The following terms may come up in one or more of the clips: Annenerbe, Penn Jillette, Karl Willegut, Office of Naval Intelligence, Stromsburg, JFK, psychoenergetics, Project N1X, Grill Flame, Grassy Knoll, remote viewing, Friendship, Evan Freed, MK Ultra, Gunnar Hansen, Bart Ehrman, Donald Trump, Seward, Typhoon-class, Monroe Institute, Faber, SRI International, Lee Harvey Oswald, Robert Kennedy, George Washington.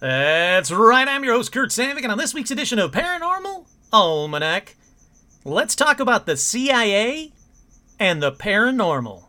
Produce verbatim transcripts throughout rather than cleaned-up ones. That's right, I'm your host, Kurt Sandvig, and on this week's edition of Paranormal Almanac, let's talk about the C I A and the paranormal.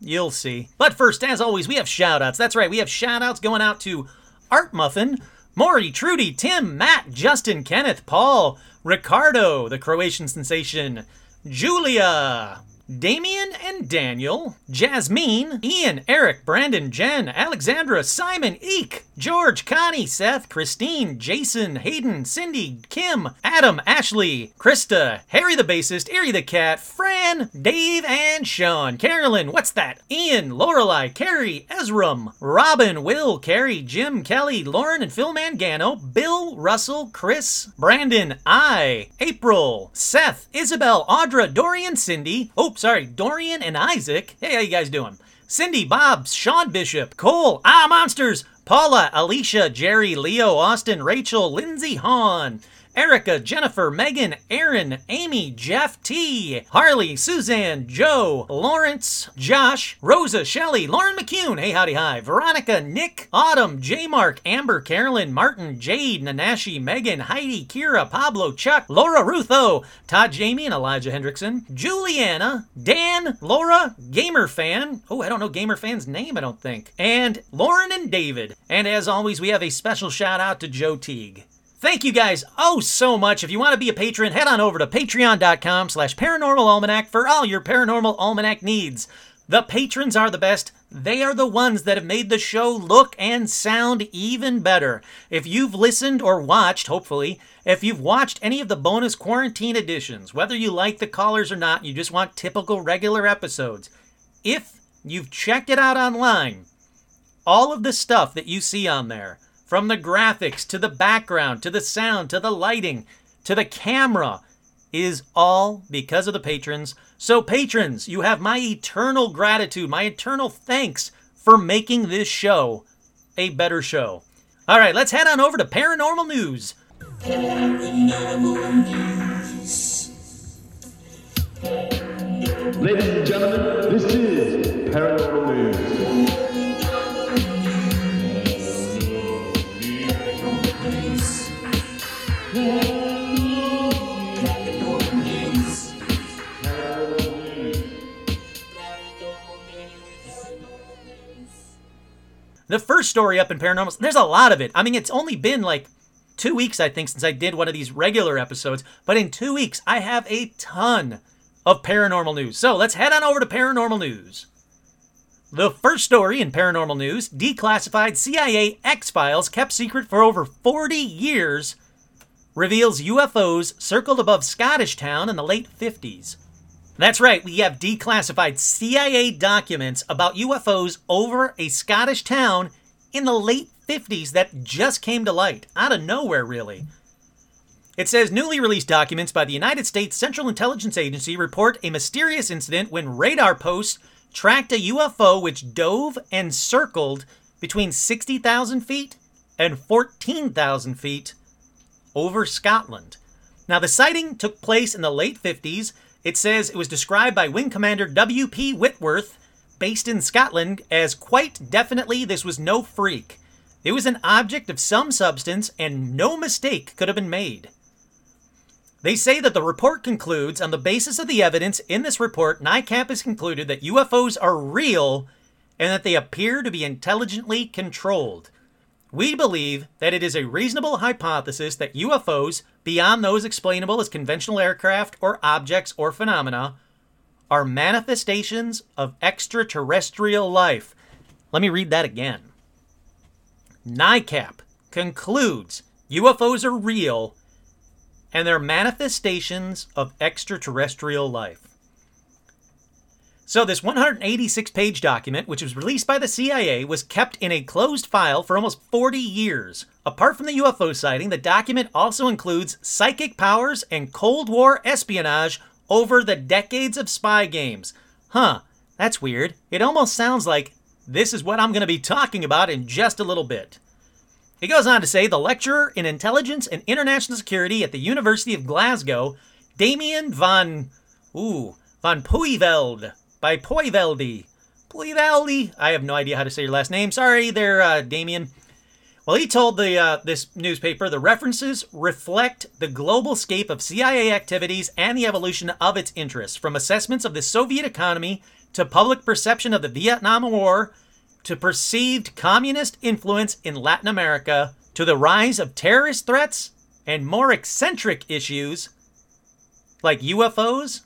You'll see. But first, as always, we have shout-outs. That's right, we have shout-outs going out to Art Muffin, Maury, Trudy, Tim, Matt, Justin, Kenneth, Paul, Ricardo, the Croatian sensation, Julia, Damien and Daniel, Jasmine, Ian, Eric, Brandon, Jen, Alexandra, Simon, Eek, George, Connie, Seth, Christine, Jason, Hayden, Cindy, Kim, Adam, Ashley, Krista, Harry the Bassist, Erie the Cat, Fran, Dave, and Sean, Carolyn, what's that? Ian, Lorelei, Carrie, Ezram, Robin, Will, Carrie, Jim, Kelly, Lauren, and Phil Mangano, Bill, Russell, Chris, Brandon, I, April, Seth, Isabel, Audra, Dorian, Cindy, Oprah, Sorry, Dorian and Isaac. Hey, how you guys doing? Cindy, Bob, Sean Bishop, Cole, Ah Monsters, Paula, Alicia, Jerry, Leo, Austin, Rachel, Lindsay, Hahn, Erica, Jennifer, Megan, Aaron, Amy, Jeff T, Harley, Suzanne, Joe, Lawrence, Josh, Rosa, Shelley, Lauren McCune, hey howdy hi, Veronica, Nick, Autumn, J-Mark, Amber, Carolyn, Martin, Jade, Nanashi, Megan, Heidi, Kira, Pablo, Chuck, Laura Rutho, Todd, Jamie, and Elijah Hendrickson, Juliana, Dan, Laura, Gamer Fan, oh I don't know Gamer Fan's name I don't think, and Lauren and David. And as always we have a special shout out to Joe Teague. Thank you guys oh so much. If you want to be a patron, head on over to patreon.com slash paranormalalmanac for all your paranormal almanac needs. The patrons are the best. They are the ones that have made the show look and sound even better. If you've listened or watched, hopefully, if you've watched any of the bonus quarantine editions, whether you like the callers or not, you just want typical regular episodes, if you've checked it out online, all of the stuff that you see on there, from the graphics, to the background, to the sound, to the lighting, to the camera, is all because of the patrons. So patrons, you have my eternal gratitude, my eternal thanks for making this show a better show. All right, let's head on over to Paranormal News. Paranormal News. Ladies and gentlemen, this is Paranormal News. The first story up in Paranormal, there's a lot of it. I mean, it's only been like two weeks, I think, since I did one of these regular episodes. But in two weeks, I have a ton of paranormal news. So let's head on over to Paranormal News. The first story in Paranormal News, declassified C I A X-Files kept secret for over forty years, reveals U F Os circled above Scottish Town in the late fifties. That's right, we have declassified C I A documents about U F Os over a Scottish town in the late fifties that just came to light, out of nowhere really. It says newly released documents by the United States Central Intelligence Agency report a mysterious incident when radar posts tracked a U F O which dove and circled between sixty thousand feet and fourteen thousand feet over Scotland. Now the sighting took place in the late fifties. It says it was described by Wing Commander W P Whitworth, based in Scotland, as quite definitely this was no freak. It was an object of some substance and no mistake could have been made. They say that the report concludes, on the basis of the evidence in this report, NICAP has concluded that U F Os are real and that they appear to be intelligently controlled. We believe that it is a reasonable hypothesis that U F Os, beyond those explainable as conventional aircraft or objects or phenomena, are manifestations of extraterrestrial life. Let me read that again. NICAP concludes U F Os are real and they're manifestations of extraterrestrial life. So this one hundred eighty-six page document, which was released by the C I A, was kept in a closed file for almost forty years. Apart from the U F O sighting, the document also includes psychic powers and Cold War espionage over the decades of spy games. Huh, that's weird. It almost sounds like this is what I'm going to be talking about in just a little bit. It goes on to say the lecturer in intelligence and international security at the University of Glasgow, Damien von, ooh, von Puyveld, by Puyveldi. Puyveldi. I have no idea how to say your last name. Sorry there, uh, Damien. Well, he told the uh, this newspaper, the references reflect the global scape of C I A activities and the evolution of its interests, from assessments of the Soviet economy to public perception of the Vietnam War to perceived communist influence in Latin America to the rise of terrorist threats and more eccentric issues like U F Os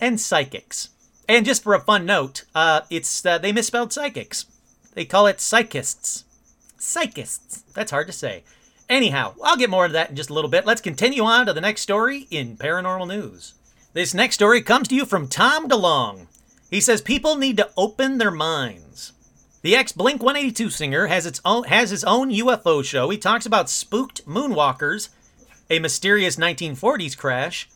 and psychics. And just for a fun note, uh, it's uh, they misspelled psychics. They call it psychists. Psychists. That's hard to say. Anyhow, I'll get more into that in just a little bit. Let's continue on to the next story in paranormal news. This next story comes to you from Tom DeLonge. He says people need to open their minds. The ex-Blink one eighty-two singer has its own has his own U F O show. He talks about spooked moonwalkers, a mysterious nineteen forties crash,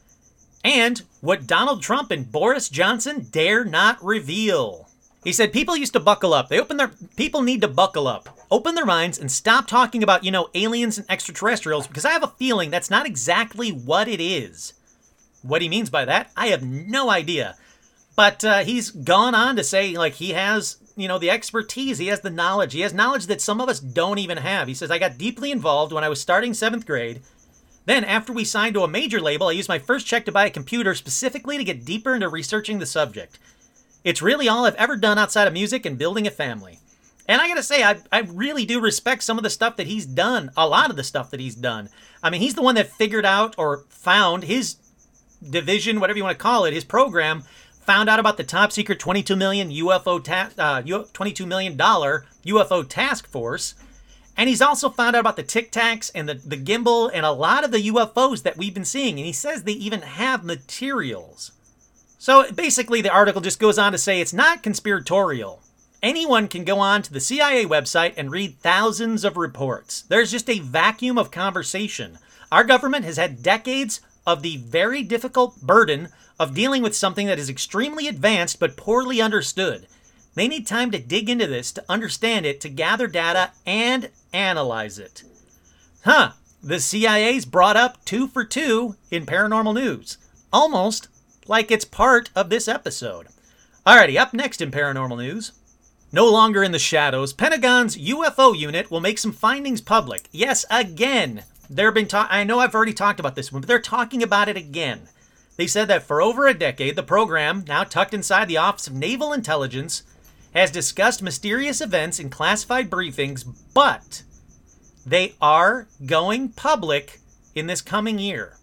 and what Donald Trump and Boris Johnson dare not reveal. He said people used to buckle up. They open their people need to buckle up, open their minds, and stop talking about, you know, aliens and extraterrestrials, because I have a feeling that's not exactly what it is. What he means by that, I have no idea. But uh, he's gone on to say, like, he has, you know, the expertise, he has the knowledge, he has knowledge that some of us don't even have. He says, I got deeply involved when I was starting seventh grade. Then, after we signed to a major label, I used my first check to buy a computer specifically to get deeper into researching the subject. It's really all I've ever done outside of music and building a family. And I gotta say, I, I really do respect some of the stuff that he's done, a lot of the stuff that he's done. I mean, he's the one that figured out or found his division, whatever you want to call it, his program, found out about the top secret twenty-two million dollars U F O ta- uh, twenty-two million dollars U F O task force. And he's also found out about the Tic Tacs and the, the gimbal and a lot of the U F Os that we've been seeing. And he says they even have materials. So basically the article just goes on to say it's not conspiratorial. Anyone can go on to the C I A website and read thousands of reports. There's just a vacuum of conversation. Our government has had decades of the very difficult burden of dealing with something that is extremely advanced but poorly understood. They need time to dig into this, to understand it, to gather data, and analyze it. Huh, the C I A's brought up two for two in paranormal news. Almost like it's part of this episode. Alrighty, up next in paranormal news. No longer in the shadows, Pentagon's U F O unit will make some findings public. Yes, again. They've been ta- I know I've already talked about this one, but they're talking about it again. They said that for over a decade, the program, now tucked inside the Office of Naval Intelligence, has discussed mysterious events in classified briefings, but they are going public in this coming year,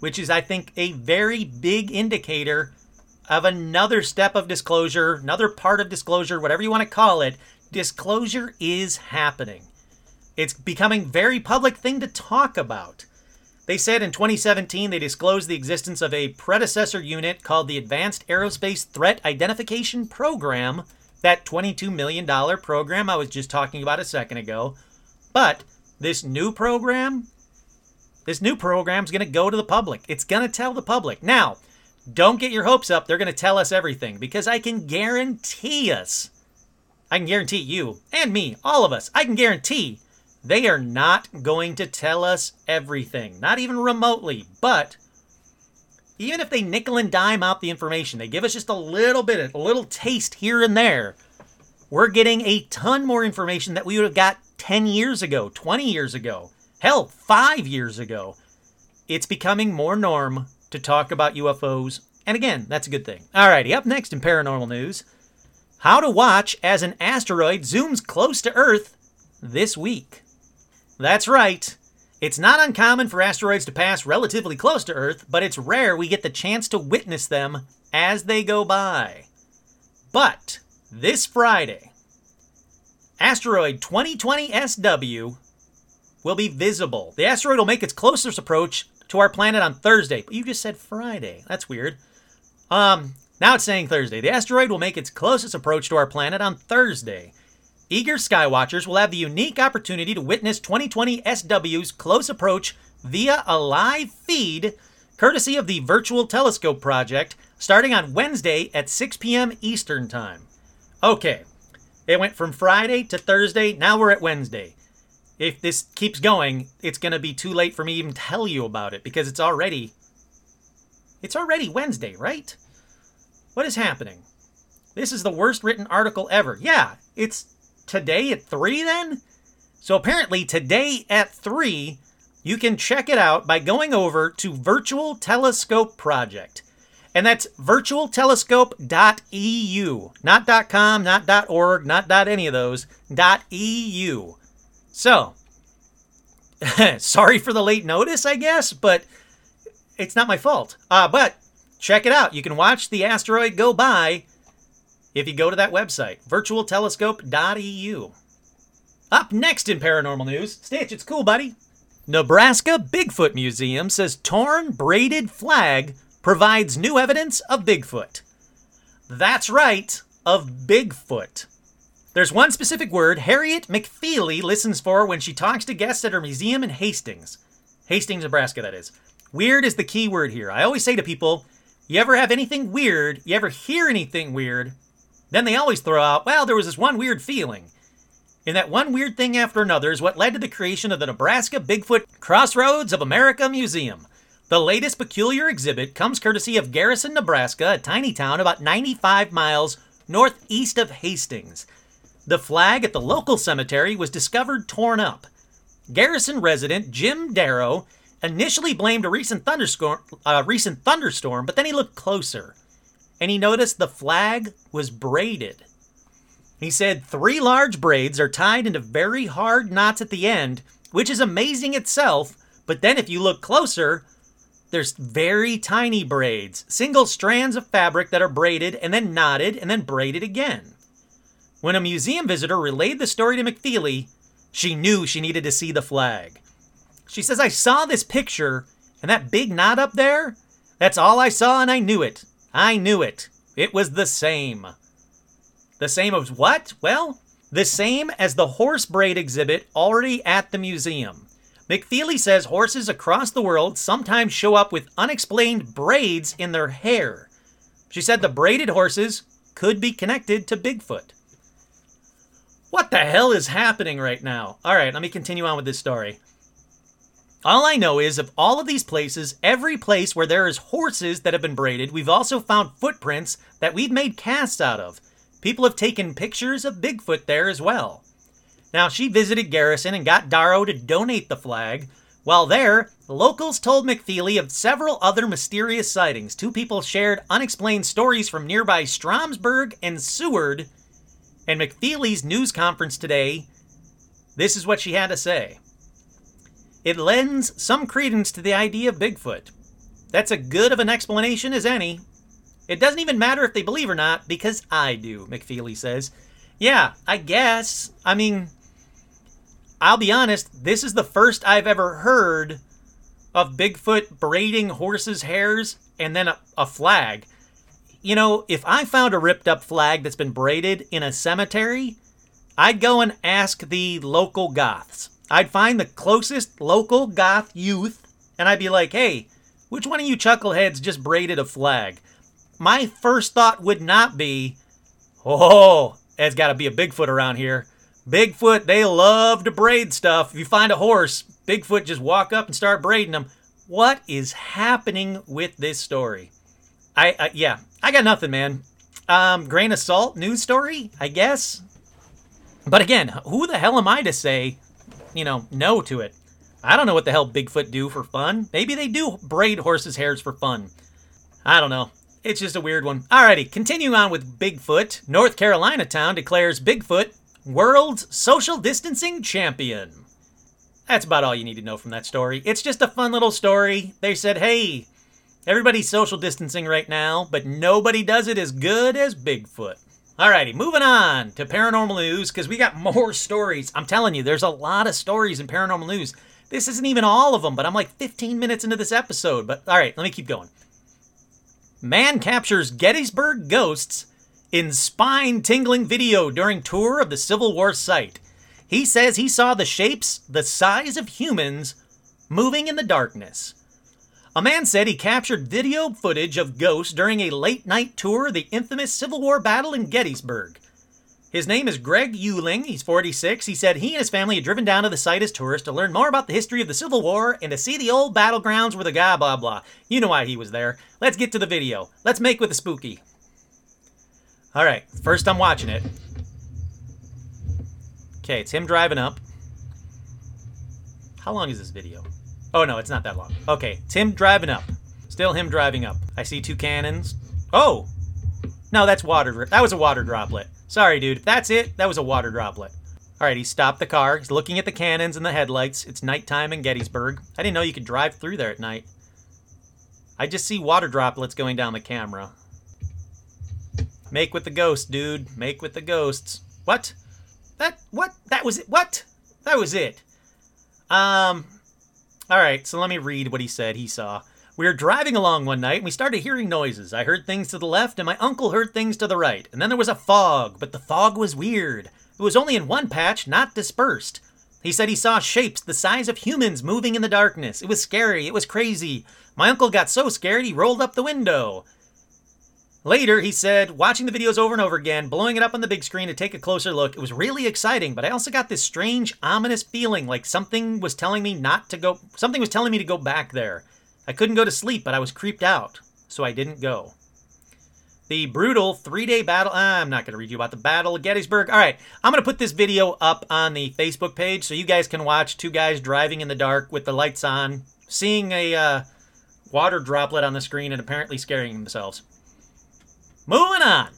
which is, I think, a very big indicator of another step of disclosure, another part of disclosure, whatever you want to call it. Disclosure is happening. It's becoming a very public thing to talk about. They said in twenty seventeen they disclosed the existence of a predecessor unit called the Advanced Aerospace Threat Identification Program, that twenty-two million dollars program I was just talking about a second ago. But this new program, this new program's going to go to the public. It's going to tell the public. Now, don't get your hopes up. They're going to tell us everything, because I can guarantee us, I can guarantee you and me, all of us, I can guarantee they are not going to tell us everything, not even remotely. But even if they nickel and dime out the information, they give us just a little bit, a little taste here and there, we're getting a ton more information that we would have got ten years ago, twenty years ago, hell, five years ago. It's becoming more norm to talk about U F Os. And again, that's a good thing. All righty, up next in paranormal news, how to watch as an asteroid zooms close to Earth this week. That's right. It's not uncommon for asteroids to pass relatively close to Earth, but it's rare we get the chance to witness them as they go by. But this Friday, asteroid twenty twenty S W will be visible. The asteroid will make its closest approach to our planet on Thursday. But you just said Friday. That's weird. Um, now it's saying Thursday. The asteroid will make its closest approach to our planet on Thursday. Eager skywatchers will have the unique opportunity to witness twenty twenty S W's close approach via a live feed, courtesy of the Virtual Telescope Project, starting on Wednesday at six p.m. Eastern Time. Okay, it went from Friday to Thursday. Now we're at Wednesday. If this keeps going, it's going to be too late for me to even tell you about it, because it's already... It's already Wednesday, right? What is happening? This is the worst written article ever. Yeah, it's... today at three then? So apparently today at three, you can check it out by going over to Virtual Telescope Project. And that's virtual telescope dot e u. Not .com, not .org, not .any of those, .eu. So, sorry for the late notice, I guess, but it's not my fault. Uh, but check it out. You can watch the asteroid go by if you go to that website, virtual telescope dot e u. Up next in paranormal news, Stitch, it's cool, buddy. Nebraska Bigfoot Museum says torn braided flag provides new evidence of Bigfoot. That's right, of Bigfoot. There's one specific word Harriet McFeely listens for when she talks to guests at her museum in Hastings. Hastings, Nebraska, that is. Weird is the key word here. I always say to people, you ever have anything weird, you ever hear anything weird, then they always throw out, well, there was this one weird feeling. And that one weird thing after another is what led to the creation of the Nebraska Bigfoot Crossroads of America Museum. The latest peculiar exhibit comes courtesy of Garrison, Nebraska, a tiny town about ninety-five miles northeast of Hastings. The flag at the local cemetery was discovered torn up. Garrison resident Jim Darrow initially blamed a recent thunderstorm, uh, recent thunderstorm, but then he looked closer. And he noticed the flag was braided. He said three large braids are tied into very hard knots at the end, which is amazing itself, but then if you look closer, there's very tiny braids, single strands of fabric that are braided and then knotted and then braided again. When a museum visitor relayed the story to McFeely, she knew she needed to see the flag. She says, I saw this picture and that big knot up there, that's all I saw and I knew it. I knew it. It was the same. The same as what? Well, the same as the horse braid exhibit already at the museum. McFeely says horses across the world sometimes show up with unexplained braids in their hair. She said the braided horses could be connected to Bigfoot. What the hell is happening right now? All right, let me continue on with this story. All I know is of all of these places, every place where there is horses that have been braided, we've also found footprints that we've made casts out of. People have taken pictures of Bigfoot there as well. Now, she visited Garrison and got Darrow to donate the flag. While there, locals told McFeely of several other mysterious sightings. Two people shared unexplained stories from nearby Stromsburg and Seward. And McFeely's news conference today, this is what she had to say. It lends some credence to the idea of Bigfoot. That's as good of an explanation as any. It doesn't even matter if they believe or not, because I do, McFeely says. Yeah, I guess. I mean, I'll be honest, this is the first I've ever heard of Bigfoot braiding horses' hairs and then a, a flag. You know, if I found a ripped-up flag that's been braided in a cemetery, I'd go and ask the local goths. I'd find the closest local goth youth, and I'd be like, hey, which one of you chuckleheads just braided a flag? My first thought would not be, oh, there's got to be a Bigfoot around here. Bigfoot, they love to braid stuff. If you find a horse, Bigfoot just walk up and start braiding them. What is happening with this story? I, I yeah, I got nothing, man. Um, grain of salt news story, I guess. But again, who the hell am I to say, you know, no to it? I don't know what the hell Bigfoot do for fun. Maybe they do braid horses' hairs for fun. I don't know. It's just a weird one. Alrighty, continuing on with Bigfoot. North Carolina town declares Bigfoot world's social distancing champion. That's about all you need to know from that story. It's just a fun little story. They said, hey, everybody's social distancing right now, but nobody does it as good as Bigfoot. Alrighty, moving on to paranormal news, because we got more stories. I'm telling you, there's a lot of stories in paranormal news. This isn't even all of them, but I'm like fifteen minutes into this episode. But all right, let me keep going. Man captures Gettysburg ghosts in spine-tingling video during tour of the Civil War site. He says he saw the shapes the size of humans moving in the darkness. A man said he captured video footage of ghosts during a late-night tour of the infamous Civil War battle in Gettysburg. His name is Greg Euling. He's forty-six. He said he and his family had driven down to the site as tourists to learn more about the history of the Civil War and to see the old battlegrounds where the guy blah blah. You know why he was there. Let's get to the video. Let's make with the spooky. All right, first I'm watching it. Okay, it's him driving up. How long is this video? Oh, no, it's not that long. Okay, it's him driving up. Still him driving up. I see two cannons. Oh! No, that's water. That was a water droplet. Sorry, dude. That's it. That was a water droplet. All right, he stopped the car. He's looking at the cannons and the headlights. It's nighttime in Gettysburg. I didn't know you could drive through there at night. I just see water droplets going down the camera. Make with the ghosts, dude. Make with the ghosts. What? That, what? That was it? What? That was it. Um... All right, so let me read what he said he saw. We were driving along one night, and we started hearing noises. I heard things to the left, and my uncle heard things to the right. And then there was a fog, but the fog was weird. It was only in one patch, not dispersed. He said he saw shapes the size of humans moving in the darkness. It was scary. It was crazy. My uncle got so scared, he rolled up the window. Later, he said, watching the videos over and over again, blowing it up on the big screen to take a closer look, it was really exciting, but I also got this strange, ominous feeling, like something was telling me not to go, something was telling me to go back there. I couldn't go to sleep, but I was creeped out, so I didn't go. The brutal three-day battle, ah, I'm not going to read you about the Battle of Gettysburg. All right, I'm going to put this video up on the Facebook page so you guys can watch two guys driving in the dark with the lights on, seeing a uh, water droplet on the screen and apparently scaring themselves. Moving on.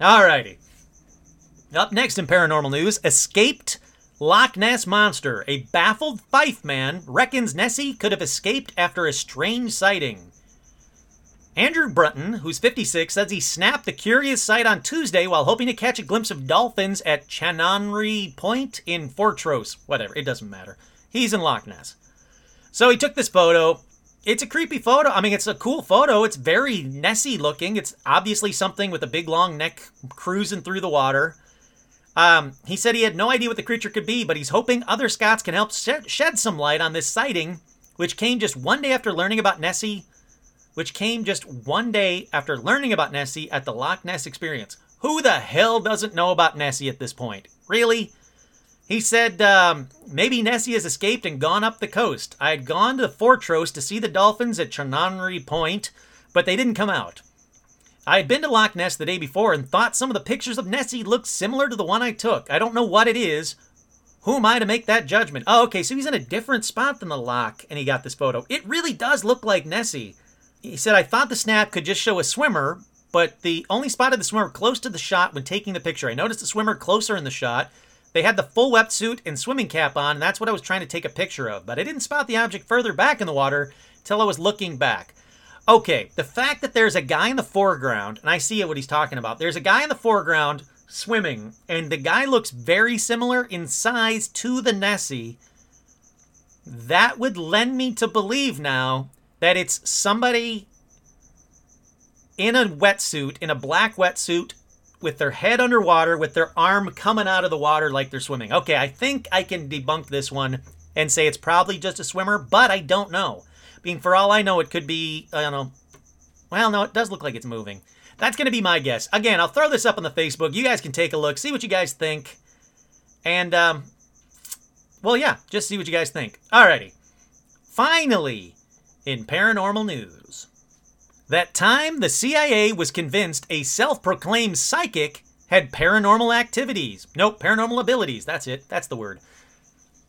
Alrighty. Up next in paranormal news, escaped Loch Ness monster. A baffled Fife man reckons Nessie could have escaped after a strange sighting. Andrew Brunton, who's fifty-six, says he snapped the curious sight on Tuesday while hoping to catch a glimpse of dolphins at Chanonry Point in Fortrose. Whatever, it doesn't matter. He's in Loch Ness. So he took this photo. It's a creepy photo. I mean, it's a cool photo. It's very Nessie looking. It's obviously something with a big long neck cruising through the water. Um, he said he had no idea what the creature could be, but he's hoping other Scots can help shed some light on this sighting, which came just one day after learning about Nessie, which came just one day after learning about Nessie at the Loch Ness Experience. Who the hell doesn't know about Nessie at this point? Really? He said, um, maybe Nessie has escaped and gone up the coast. I had gone to the Fortrose to see the dolphins at Chanonry Point, but they didn't come out. I had been to Loch Ness the day before and thought some of the pictures of Nessie looked similar to the one I took. I don't know what it is. Who am I to make that judgment? Oh, okay, so he's in a different spot than the Loch, and he got this photo. It really does look like Nessie. He said, I thought the snap could just show a swimmer, but the only spotted the swimmer close to the shot when taking the picture. I noticed the swimmer closer in the shot. They had the full wetsuit and swimming cap on, and that's what I was trying to take a picture of. But I didn't spot the object further back in the water till I was looking back. Okay, the fact that there's a guy in the foreground, and I see what he's talking about. There's a guy in the foreground swimming, and the guy looks very similar in size to the Nessie. That would lend me to believe now that it's somebody in a wetsuit, in a black wetsuit, with their head underwater, with their arm coming out of the water like they're swimming. Okay, I think I can debunk this one and say it's probably just a swimmer, but I don't know. Being for all I know, it could be, I don't know. Well, no, it does look like it's moving. That's going to be my guess. Again, I'll throw this up on the Facebook. You guys can take a look, see what you guys think. And, um, well, yeah, just see what you guys think. Alrighty. Finally, in paranormal news. That time the C I A was convinced a self-proclaimed psychic had paranormal activities. Nope, paranormal abilities. That's it. That's the word.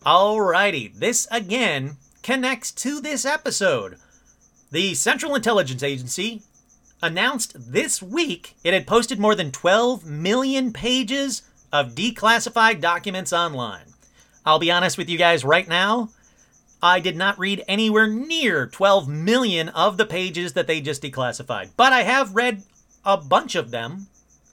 Alrighty. This, again, connects to this episode. The Central Intelligence Agency announced this week it had posted more than twelve million pages of declassified documents online. I'll be honest with you guys right now. I did not read anywhere near twelve million of the pages that they just declassified. But I have read a bunch of them.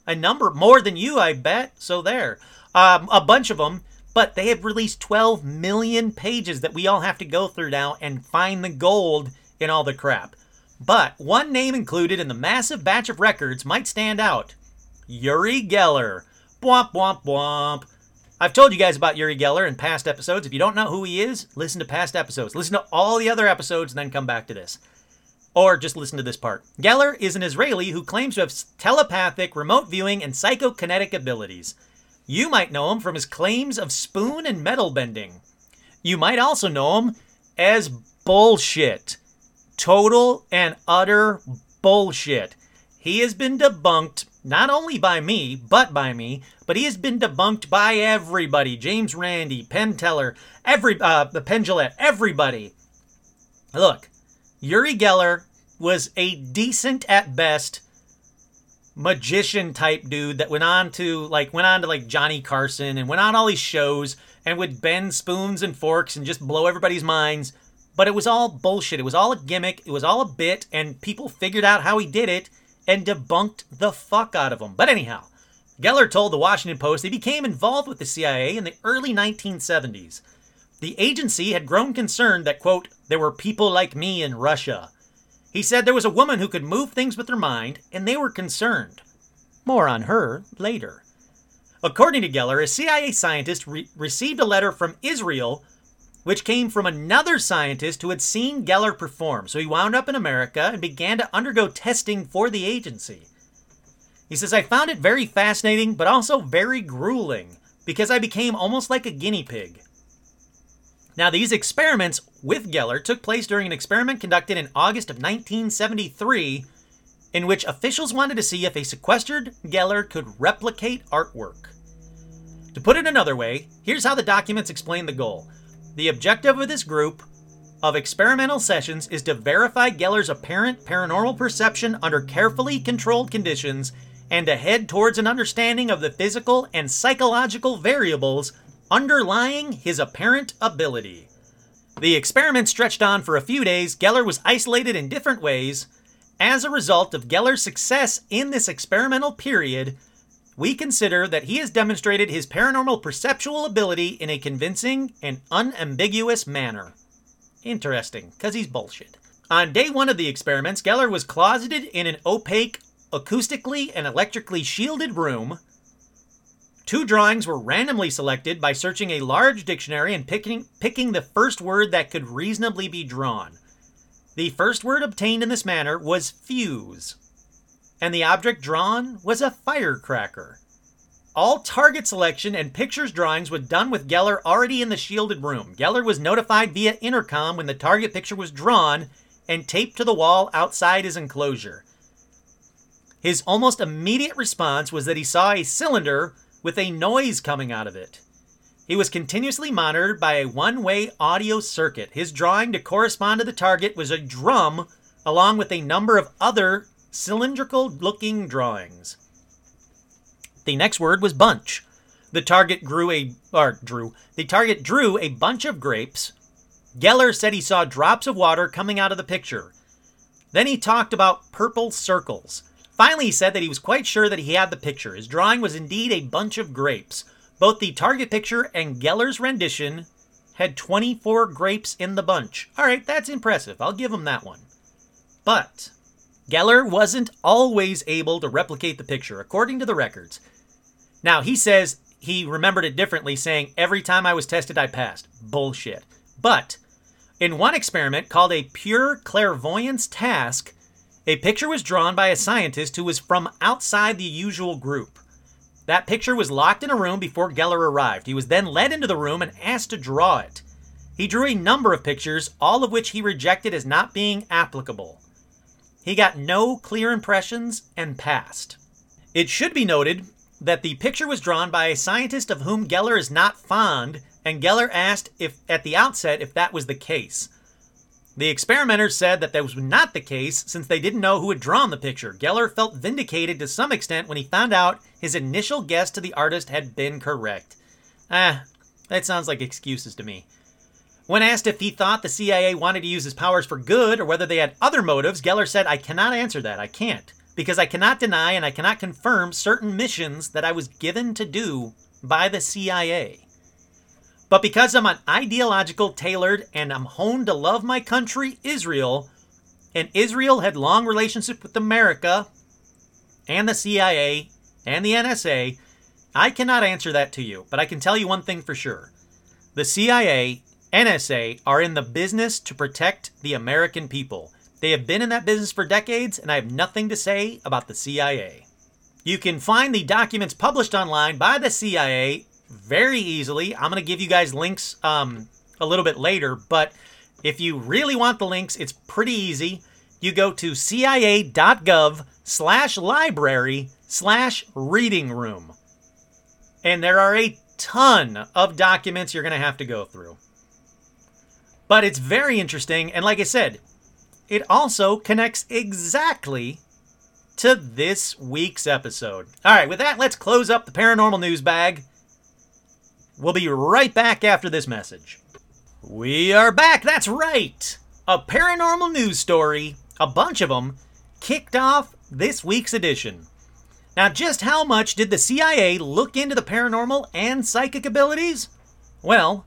A number more than you, I bet. So there. Um, a bunch of them. But they have released twelve million pages that we all have to go through now and find the gold in all the crap. But one name included in the massive batch of records might stand out. Uri Geller. Bwomp, bwomp, bwomp. I've told you guys about Uri Geller in past episodes. If you don't know who he is, listen to past episodes. Listen to all the other episodes and then come back to this. Or just listen to this part. Geller is an Israeli who claims to have telepathic, remote viewing, and psychokinetic abilities. You might know him from his claims of spoon and metal bending. You might also know him as bullshit. Total and utter bullshit. He has been debunked, not only by me, but by me, but he has been debunked by everybody. James Randi, Penn Teller, every, uh, Penn Jillette, everybody. Look, Uri Geller was a decent at best magician type dude that went on to like, went on to like Johnny Carson and went on all these shows and would bend spoons and forks and just blow everybody's minds. But it was all bullshit. It was all a gimmick. It was all a bit. And people figured out how he did it and debunked the fuck out of him. But anyhow, Geller told the Washington Post he became involved with the C I A in the early nineteen seventies. The agency had grown concerned that, quote, there were people like me in Russia. He said there was a woman who could move things with her mind, and they were concerned. More on her later. According to Geller, a C I A scientist re- received a letter from Israel which came from another scientist who had seen Geller perform. So he wound up in America and began to undergo testing for the agency. He says, I found it very fascinating, but also very grueling, because I became almost like a guinea pig. Now, these experiments with Geller took place during an experiment conducted in August of nineteen seventy-three, in which officials wanted to see if a sequestered Geller could replicate artwork. To put it another way, here's how the documents explain the goal. The objective of this group of experimental sessions is to verify Geller's apparent paranormal perception under carefully controlled conditions and to head towards an understanding of the physical and psychological variables underlying his apparent ability. The experiment stretched on for a few days. Geller was isolated in different ways. As a result of Geller's success in this experimental period, we consider that he has demonstrated his paranormal perceptual ability in a convincing and unambiguous manner. Interesting, because he's bullshit. On day one of the experiments, Geller was closeted in an opaque, acoustically and electrically shielded room. Two drawings were randomly selected by searching a large dictionary and picking, picking the first word that could reasonably be drawn. The first word obtained in this manner was fuse, and the object drawn was a firecracker. All target selection and pictures drawings were done with Geller already in the shielded room. Geller was notified via intercom when the target picture was drawn and taped to the wall outside his enclosure. His almost immediate response was that he saw a cylinder with a noise coming out of it. He was continuously monitored by a one-way audio circuit. His drawing to correspond to the target was a drum along with a number of other cylindrical-looking drawings. The next word was bunch. The target grew a or drew. The target drew a bunch of grapes. Geller said he saw drops of water coming out of the picture. Then he talked about purple circles. Finally, he said that he was quite sure that he had the picture. His drawing was indeed a bunch of grapes. Both the target picture and Geller's rendition had twenty-four grapes in the bunch. All right, that's impressive. I'll give him that one. But Geller wasn't always able to replicate the picture, according to the records. Now, he says he remembered it differently, saying, every time I was tested, I passed. Bullshit. But in one experiment called a pure clairvoyance task, a picture was drawn by a scientist who was from outside the usual group. That picture was locked in a room before Geller arrived. He was then led into the room and asked to draw it. He drew a number of pictures, all of which he rejected as not being applicable. He got no clear impressions and passed. It should be noted that the picture was drawn by a scientist of whom Geller is not fond, and Geller asked if, at the outset if that was the case. The experimenters said that that was not the case since they didn't know who had drawn the picture. Geller felt vindicated to some extent when he found out his initial guess to the artist had been correct. Ah, that sounds like excuses to me. When asked if he thought the C I A wanted to use his powers for good or whether they had other motives, Geller said, I cannot answer that. I can't. Because I cannot deny and I cannot confirm certain missions that I was given to do by the C I A. But because I'm an ideological tailored and I'm honed to love my country, Israel, and Israel had long relationship with America and the C I A and the N S A, I cannot answer that to you. But I can tell you one thing for sure. The C I A, N S A are in the business to protect the American people. They have been in that business for decades, and I have nothing to say about the C I A. You can find the documents published online by the C I A very easily. I'm going to give you guys links um, a little bit later, but if you really want the links, it's pretty easy. You go to cia.gov slash library slash reading room. And there are a ton of documents you're going to have to go through. But it's very interesting, and like I said, it also connects exactly to this week's episode. All right, with that, let's close up the paranormal news bag. We'll be right back after this message. We are back, that's right. A paranormal news story, a bunch of them, kicked off this week's edition. Now, just how much did the C I A look into the paranormal and psychic abilities? Well,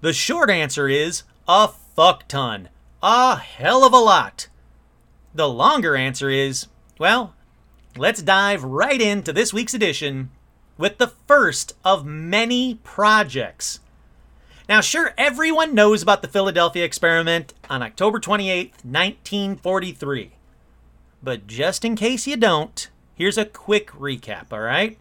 the short answer is a fuck ton. A hell of a lot. The longer answer is, well, let's dive right into this week's edition with the first of many projects. Now, sure, everyone knows about the Philadelphia experiment on October twenty-eighth, nineteen forty-three. But just in case you don't, here's a quick recap, all right?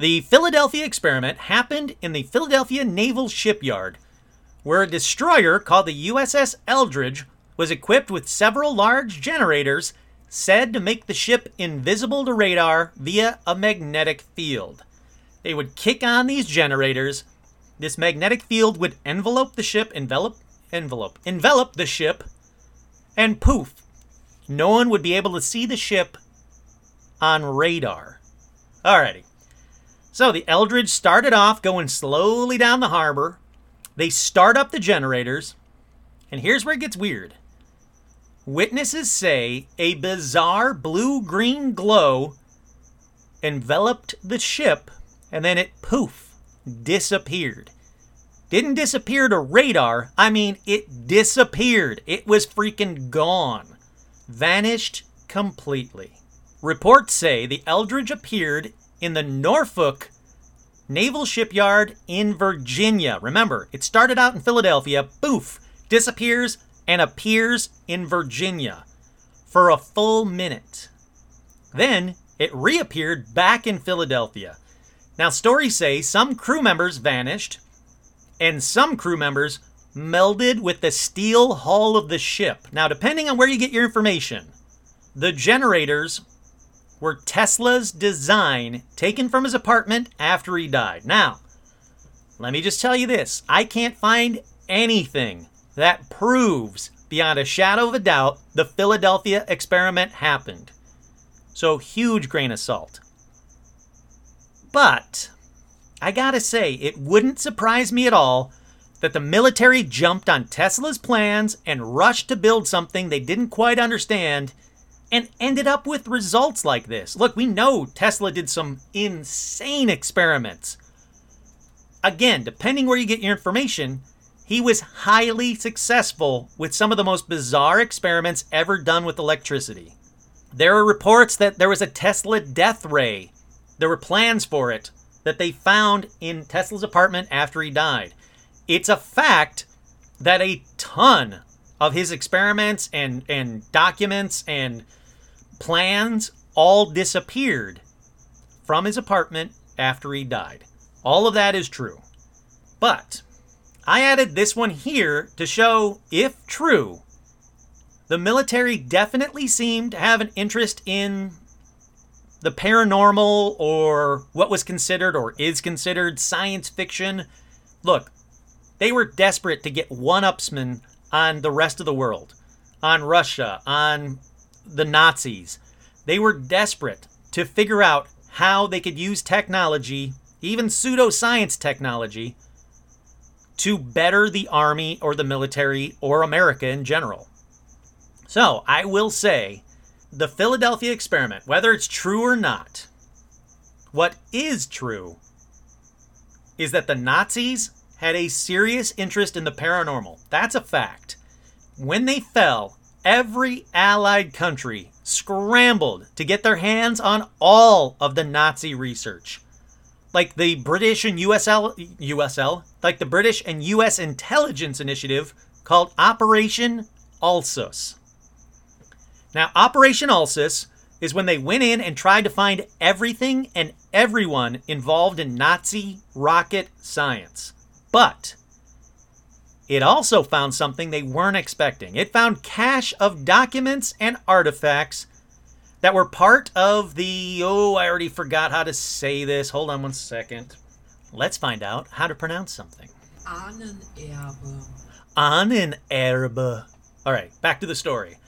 The Philadelphia experiment happened in the Philadelphia Naval Shipyard, where a destroyer called the U S S Eldridge was equipped with several large generators said to make the ship invisible to radar via a magnetic field. They would kick on these generators. This magnetic field would envelope the ship, envelop, envelope, envelop the ship, and poof, no one would be able to see the ship on radar. Alrighty. So the Eldridge started off going slowly down the harbor. They start up the generators, and here's where it gets weird. Witnesses say a bizarre blue-green glow enveloped the ship, and then it, poof, disappeared. Didn't disappear to radar. I mean, it disappeared. It was freaking gone. Vanished completely. Reports say the Eldridge appeared in the Norfolk Naval Shipyard in Virginia. Remember, it started out in Philadelphia, poof, disappears and appears in Virginia for a full minute. Then it reappeared back in Philadelphia. Now, stories say some crew members vanished and some crew members melded with the steel hull of the ship. Now, depending on where you get your information, the generators were Tesla's design taken from his apartment after he died. Now, let me just tell you this. I can't find anything that proves beyond a shadow of a doubt the Philadelphia experiment happened. So, huge grain of salt. But, I gotta say, it wouldn't surprise me at all that the military jumped on Tesla's plans and rushed to build something they didn't quite understand and ended up with results like this. Look, we know Tesla did some insane experiments. Again, depending where you get your information, he was highly successful with some of the most bizarre experiments ever done with electricity. There are reports that there was a Tesla death ray. There were plans for it that they found in Tesla's apartment after he died. It's a fact that a ton of his experiments and, and documents and plans all disappeared from his apartment after he died. All of that is true. But I added this one here to show, if true, the military definitely seemed to have an interest in the paranormal or what was considered or is considered science fiction. Look, they were desperate to get one-upsmen on the rest of the world, on Russia, on the Nazis. They were desperate to figure out how they could use technology, even pseudoscience technology, to better the army or the military or America in general. So I will say the Philadelphia experiment, whether it's true or not, what is true is that the Nazis had a serious interest in the paranormal. That's a fact. When they fell, every Allied country scrambled to get their hands on all of the Nazi research. Like the British and U S L, U S L, like the British and U S intelligence initiative called Operation Alsus. Now, Operation Alsus is when they went in and tried to find everything and everyone involved in Nazi rocket science. But it also found something they weren't expecting. It found cache of documents and artifacts that were part of the, oh, I already forgot how to say this. Hold on one second. Let's find out how to pronounce something. Annenerbe. Annenerbe. All right, back to the story.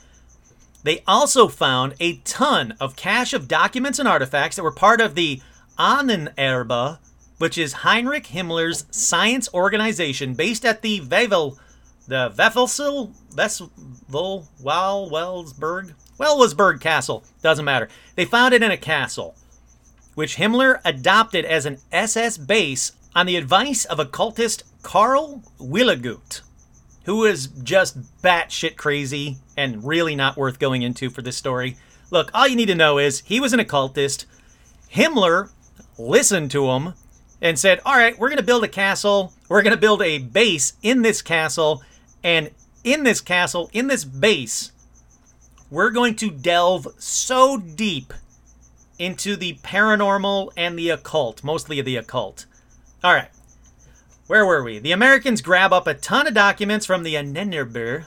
They also found a ton of cache of documents and artifacts that were part of the Annenerbe, which is Heinrich Himmler's science organization based at the Wewel, the Wewelsel, Wesvel, Wal, Welsberg, Wellesberg Castle. Doesn't matter. They found it in a castle, which Himmler adopted as an S S base on the advice of occultist Karl Willegut, who was just batshit crazy and really not worth going into for this story. Look, all you need to know is he was an occultist. Himmler listened to him and said, all right, we're going to build a castle. We're going to build a base in this castle. And in this castle, in this base, we're going to delve so deep into the paranormal and the occult, mostly the occult. All right. Where were we? The Americans grab up a ton of documents from the Annenerbe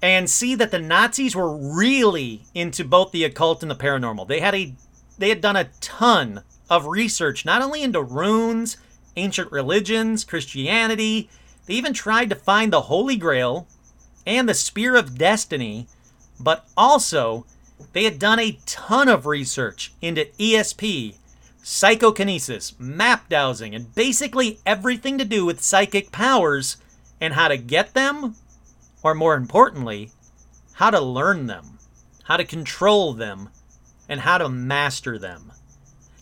and see that the Nazis were really into both the occult and the paranormal. They had a they had done a ton of research, not only into runes, ancient religions, Christianity. They even tried to find the Holy Grail and the Spear of Destiny, but also they had done a ton of research into E S P, psychokinesis, map dowsing, and basically everything to do with psychic powers and how to get them, or more importantly, how to learn them, how to control them, and how to master them.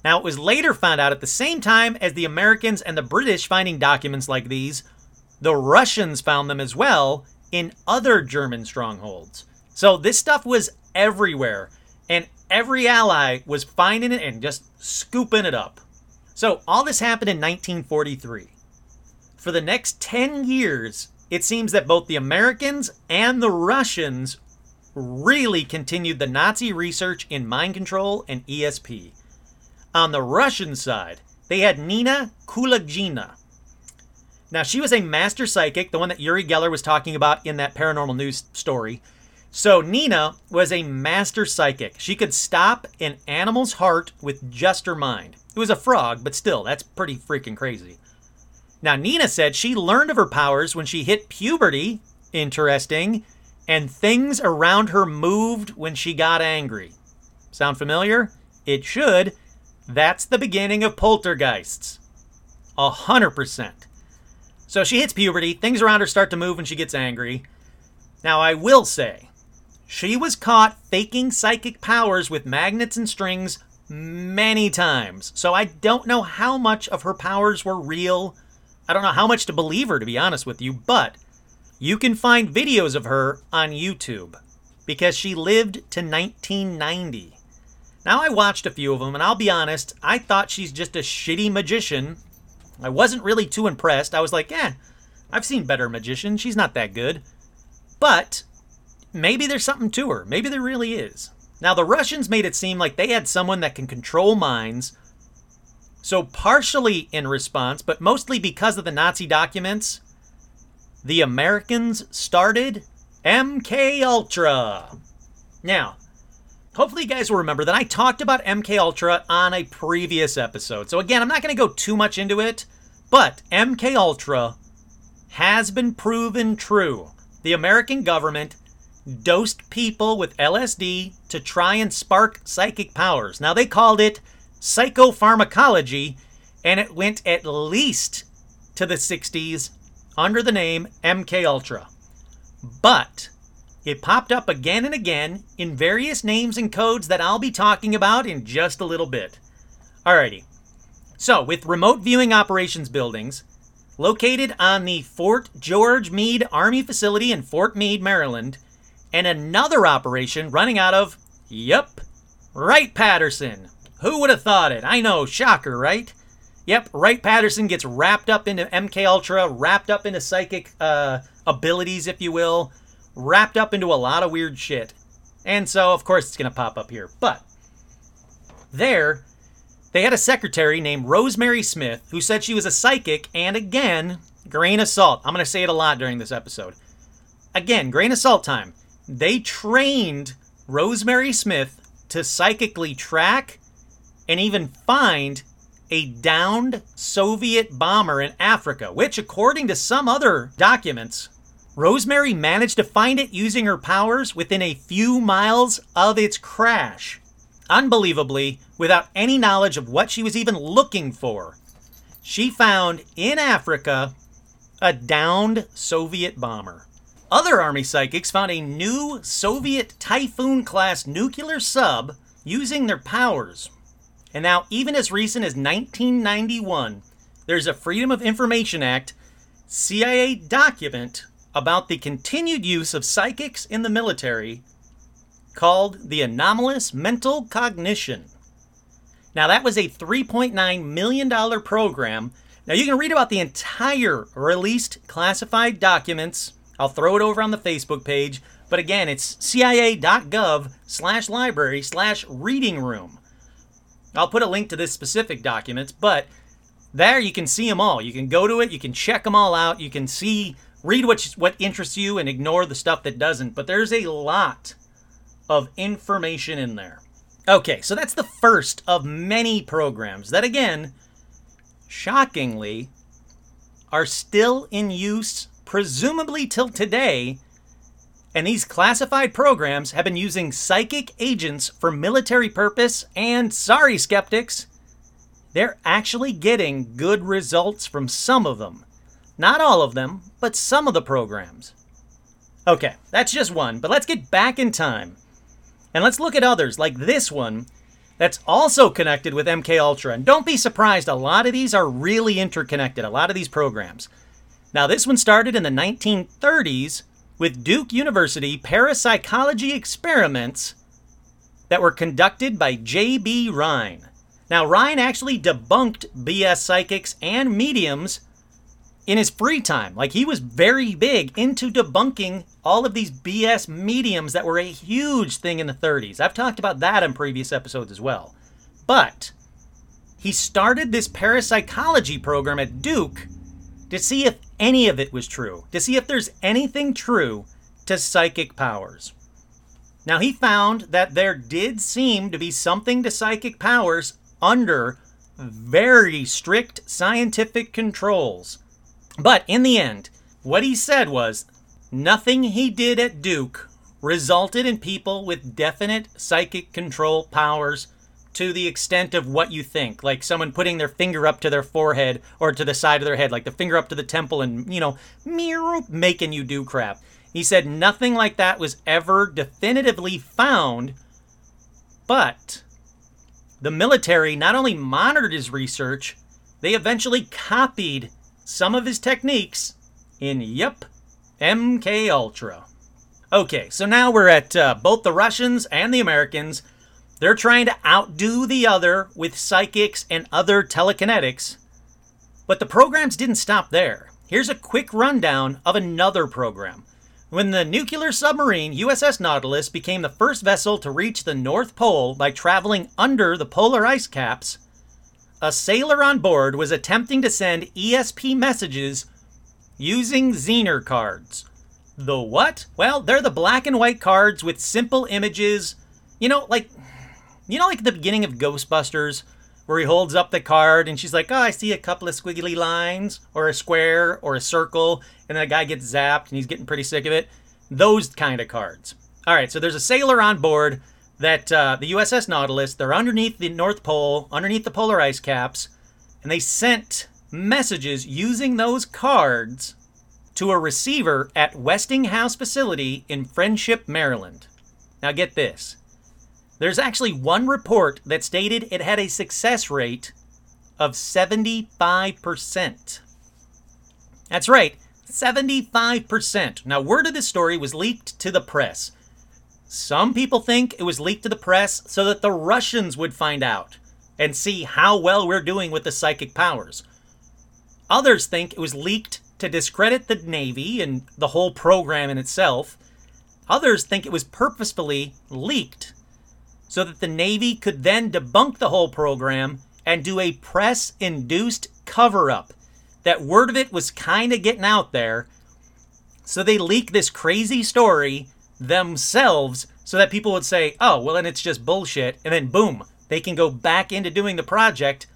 Now, it was later found out at the same time as the Americans and the British finding documents like these, the Russians found them as well in other German strongholds. So this stuff was everywhere, and every ally was finding it and just scooping it up. So all this happened in nineteen forty-three. For the next ten years, it seems that both the Americans and the Russians really continued the Nazi research in mind control and E S P. On the Russian side, they had Nina Kulagina. Now, she was a master psychic, the one that Uri Geller was talking about in that paranormal news story. So Nina was a master psychic. She could stop an animal's heart with just her mind. It was a frog, but still, that's pretty freaking crazy. Now, Nina said she learned of her powers when she hit puberty, interesting, and things around her moved when she got angry. Sound familiar? It should. That's the beginning of poltergeists. A hundred percent. So she hits puberty, things around her start to move when she gets angry. Now, I will say, she was caught faking psychic powers with magnets and strings many times. So I don't know how much of her powers were real. I don't know how much to believe her, to be honest with you, but you can find videos of her on YouTube because she lived to nineteen ninety. Now, I watched a few of them, and I'll be honest, I thought she's just a shitty magician. I wasn't really too impressed. I was like, eh, I've seen better magicians. She's not that good. But maybe there's something to her. Maybe there really is. Now, the Russians made it seem like they had someone that can control minds. So partially in response, but mostly because of the Nazi documents, the Americans started M K Ultra. Now, hopefully you guys will remember that I talked about M K Ultra on a previous episode. So again, I'm not going to go too much into it, but M K Ultra has been proven true. The American government dosed people with L S D to try and spark psychic powers. Now, they called it psychopharmacology, and it went at least to the sixties under the name M K Ultra. But it popped up again and again in various names and codes that I'll be talking about in just a little bit. Alrighty. So, with remote viewing operations buildings located on the Fort George Meade Army Facility in Fort Meade, Maryland, and another operation running out of, yep, Wright-Patterson. Who would have thought it? I know, shocker, right? Yep, Wright-Patterson gets wrapped up into M K Ultra, wrapped up into psychic uh, abilities, if you will, wrapped up into a lot of weird shit. And so, of course, it's going to pop up here. But there, they had a secretary named Rosemary Smith who said she was a psychic, and again, grain of salt. I'm going to say it a lot during this episode. Again, grain of salt time. They trained Rosemary Smith to psychically track and even find a downed Soviet bomber in Africa, which, according to some other documents, Rosemary managed to find it using her powers within a few miles of its crash. Unbelievably, without any knowledge of what she was even looking for, she found in Africa a downed Soviet bomber. Other Army psychics found a new Soviet Typhoon-class nuclear sub using their powers. And now, even as recent as nineteen ninety-one, there's a Freedom of Information Act C I A document about the continued use of psychics in the military called the Anomalous Mental Cognition. Now, that was a three point nine million dollars program. Now, you can read about the entire released classified documents. I'll throw it over on the Facebook page. But again, it's cia.gov slash library slash reading room. I'll put a link to this specific document, but there you can see them all. You can go to it, you can check them all out, you can see, read what, what interests you and ignore the stuff that doesn't. But there's a lot of information in there. Okay, so that's the first of many programs that, again, shockingly, are still in use, presumably till today. And these classified programs have been using psychic agents for military purpose, and sorry, skeptics, they're actually getting good results from some of them. Not all of them, but some of the programs. Okay, that's just one, but let's get back in time. And let's look at others, like this one, that's also connected with M K Ultra. And don't be surprised, a lot of these are really interconnected, a lot of these programs. Now, this one started in the nineteen thirties, with Duke University parapsychology experiments that were conducted by J B Rhine. Now, Rhine actually debunked B S psychics and mediums in his free time. Like, he was very big into debunking all of these B S mediums that were a huge thing in the thirties. I've talked about that in previous episodes as well. But he started this parapsychology program at Duke to see if any of it was true, to see if there's anything true to psychic powers. Now, he found that there did seem to be something to psychic powers under very strict scientific controls. But in the end, what he said was nothing he did at Duke resulted in people with definite psychic control powers to the extent of what you think, like someone putting their finger up to their forehead or to the side of their head, like the finger up to the temple and, you know, making you do crap. He said nothing like that was ever definitively found, but the military not only monitored his research, they eventually copied some of his techniques in, yep, M K Ultra. Okay, so now we're at uh, both the Russians and the Americans. They're trying to outdo the other with psychics and other telekinetics. But the programs didn't stop there. Here's a quick rundown of another program. When the nuclear submarine U S S Nautilus became the first vessel to reach the North Pole by traveling under the polar ice caps, a sailor on board was attempting to send E S P messages using Zener cards. The what? Well, they're the black and white cards with simple images, you know, like... You know, like the beginning of Ghostbusters, where he holds up the card and she's like, oh, I see a couple of squiggly lines or a square or a circle. And then a guy gets zapped and he's getting pretty sick of it. Those kind of cards. All right. So there's a sailor on board that uh, the U S S Nautilus, they're underneath the North Pole, underneath the polar ice caps. And they sent messages using those cards to a receiver at Westinghouse facility in Friendship, Maryland. Now get this. There's actually one report that stated it had a success rate of seventy-five percent. That's right, seventy-five percent. Now, word of this story was leaked to the press. Some people think it was leaked to the press so that the Russians would find out and see how well we're doing with the psychic powers. Others think it was leaked to discredit the Navy and the whole program in itself. Others think it was purposefully leaked so that the Navy could then debunk the whole program and do a press-induced cover-up. That word of it was kind of getting out there, so they leak this crazy story themselves so that people would say, oh, well, and it's just bullshit, and then boom, they can go back into doing the project,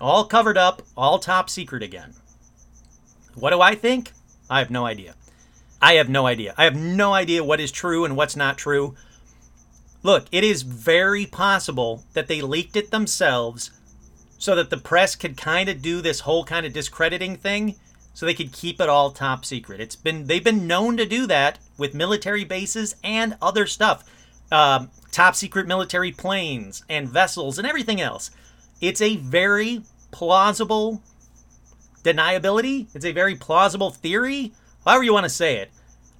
all covered up, all top secret again. What do I think? I have no idea. I have no idea. I have no idea what is true and what's not true. Look, it is very possible that they leaked it themselves so that the press could kind of do this whole kind of discrediting thing so they could keep it all top secret. It's been they've been known to do that with military bases and other stuff. Um, top secret military planes and vessels and everything else. It's a very plausible deniability. It's a very plausible theory. However you want to say it.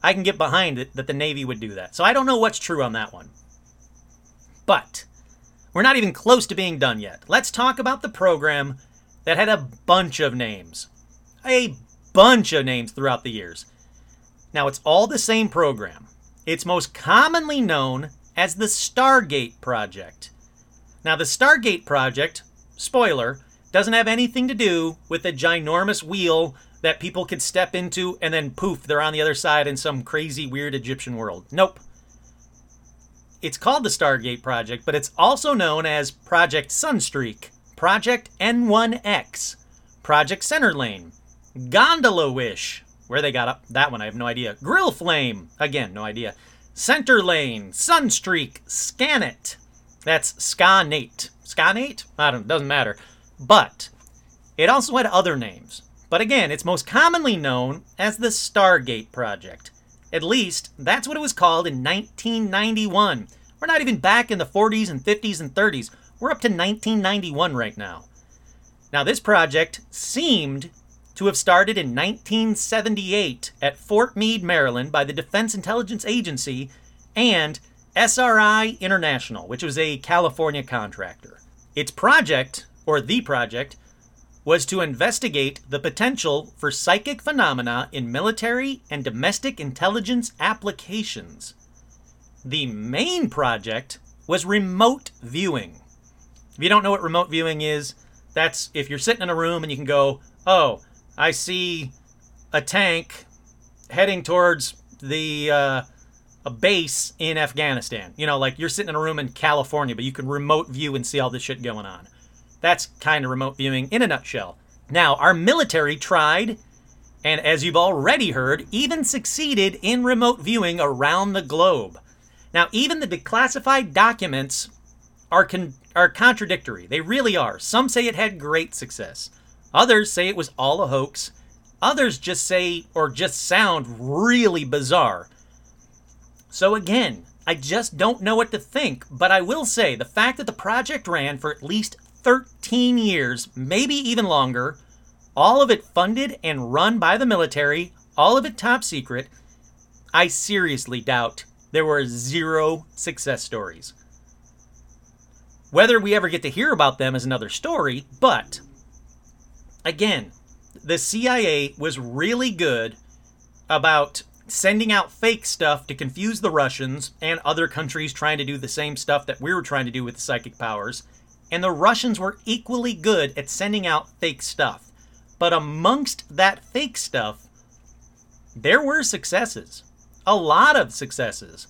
I can get behind it that the Navy would do that. So I don't know what's true on that one. But we're not even close to being done yet. Let's talk about the program that had a bunch of names. A bunch of names throughout the years. Now, it's all the same program. It's most commonly known as the Stargate Project. Now, the Stargate Project, spoiler, doesn't have anything to do with a ginormous wheel that people could step into and then poof, they're on the other side in some crazy, weird Egyptian world. Nope. It's called the Stargate Project, but it's also known as Project Sunstreak, Project N one X, Project Center Lane, Gondola-ish, where they got up, that one I have no idea, Grill Flame, again, no idea, Center Lane, Sunstreak, Scanit, that's Scanate, Scanate? I don't, doesn't matter, but it also had other names, but again, it's most commonly known as the Stargate Project. At least, that's what it was called in nineteen ninety-one. We're not even back in the forties and fifties and thirties. We're up to nineteen ninety-one right now. Now, this project seemed to have started in nineteen seventy-eight at Fort Meade, Maryland, by the Defense Intelligence Agency and S R I International, which was a California contractor. Its project, or the project, was to investigate the potential for psychic phenomena in military and domestic intelligence applications. The main project was remote viewing. If you don't know what remote viewing is, that's if you're sitting in a room and you can go, oh, I see a tank heading towards the uh, a base in Afghanistan. You know, like you're sitting in a room in California, but you can remote view and see all this shit going on. That's kind of remote viewing in a nutshell. Now, our military tried, and as you've already heard, even succeeded in remote viewing around the globe. Now, even the declassified documents are con- are contradictory. They really are. Some say it had great success. Others say it was all a hoax. Others just say, or just sound really bizarre. So again, I just don't know what to think, but I will say the fact that the project ran for at least thirteen years, maybe even longer, all of it funded and run by the military, all of it top secret, I seriously doubt there were zero success stories. Whether we ever get to hear about them is another story, but again, the C I A was really good about sending out fake stuff to confuse the Russians and other countries trying to do the same stuff that we were trying to do with the psychic powers. And the Russians were equally good at sending out fake stuff. But amongst that fake stuff, there were successes. A lot of successes.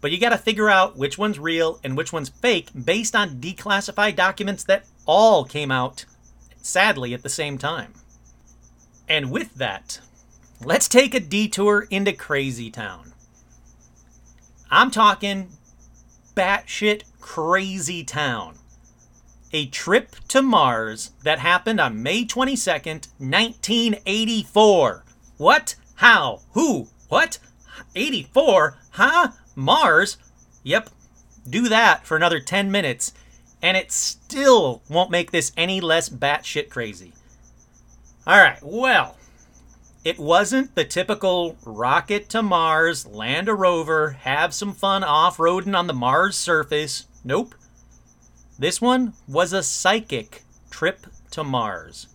But you got to figure out which one's real and which one's fake based on declassified documents that all came out, sadly, at the same time. And with that, let's take a detour into Crazy Town. I'm talking batshit crazy town. A trip to Mars that happened on May twenty-second, nineteen eighty-four. What? How? Who? What? eighty-four? Huh? Mars? Yep. Do that for another ten minutes. and it still won't make this any less batshit crazy. All right, well, it wasn't the typical rocket to Mars, land a rover, have some fun off-roading on the Mars surface. Nope. This one was a psychic trip to Mars.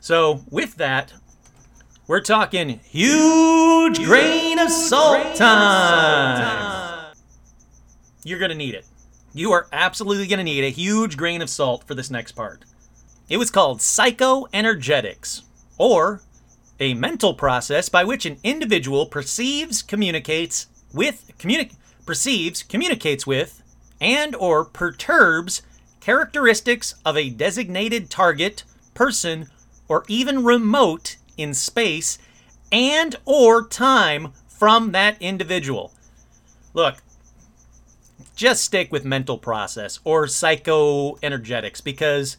So, with that, we're talking huge, huge grain of salt, grain time. Of salt time. You're going to need it. You are absolutely going to need a huge grain of salt for this next part. It was called psychoenergetics, or a mental process by which an individual perceives, communicates with, communi- perceives, communicates with, and or perturbs characteristics of a designated target, person, or even remote in space and or time from that individual. Look, just stick with mental process or psychoenergetics, because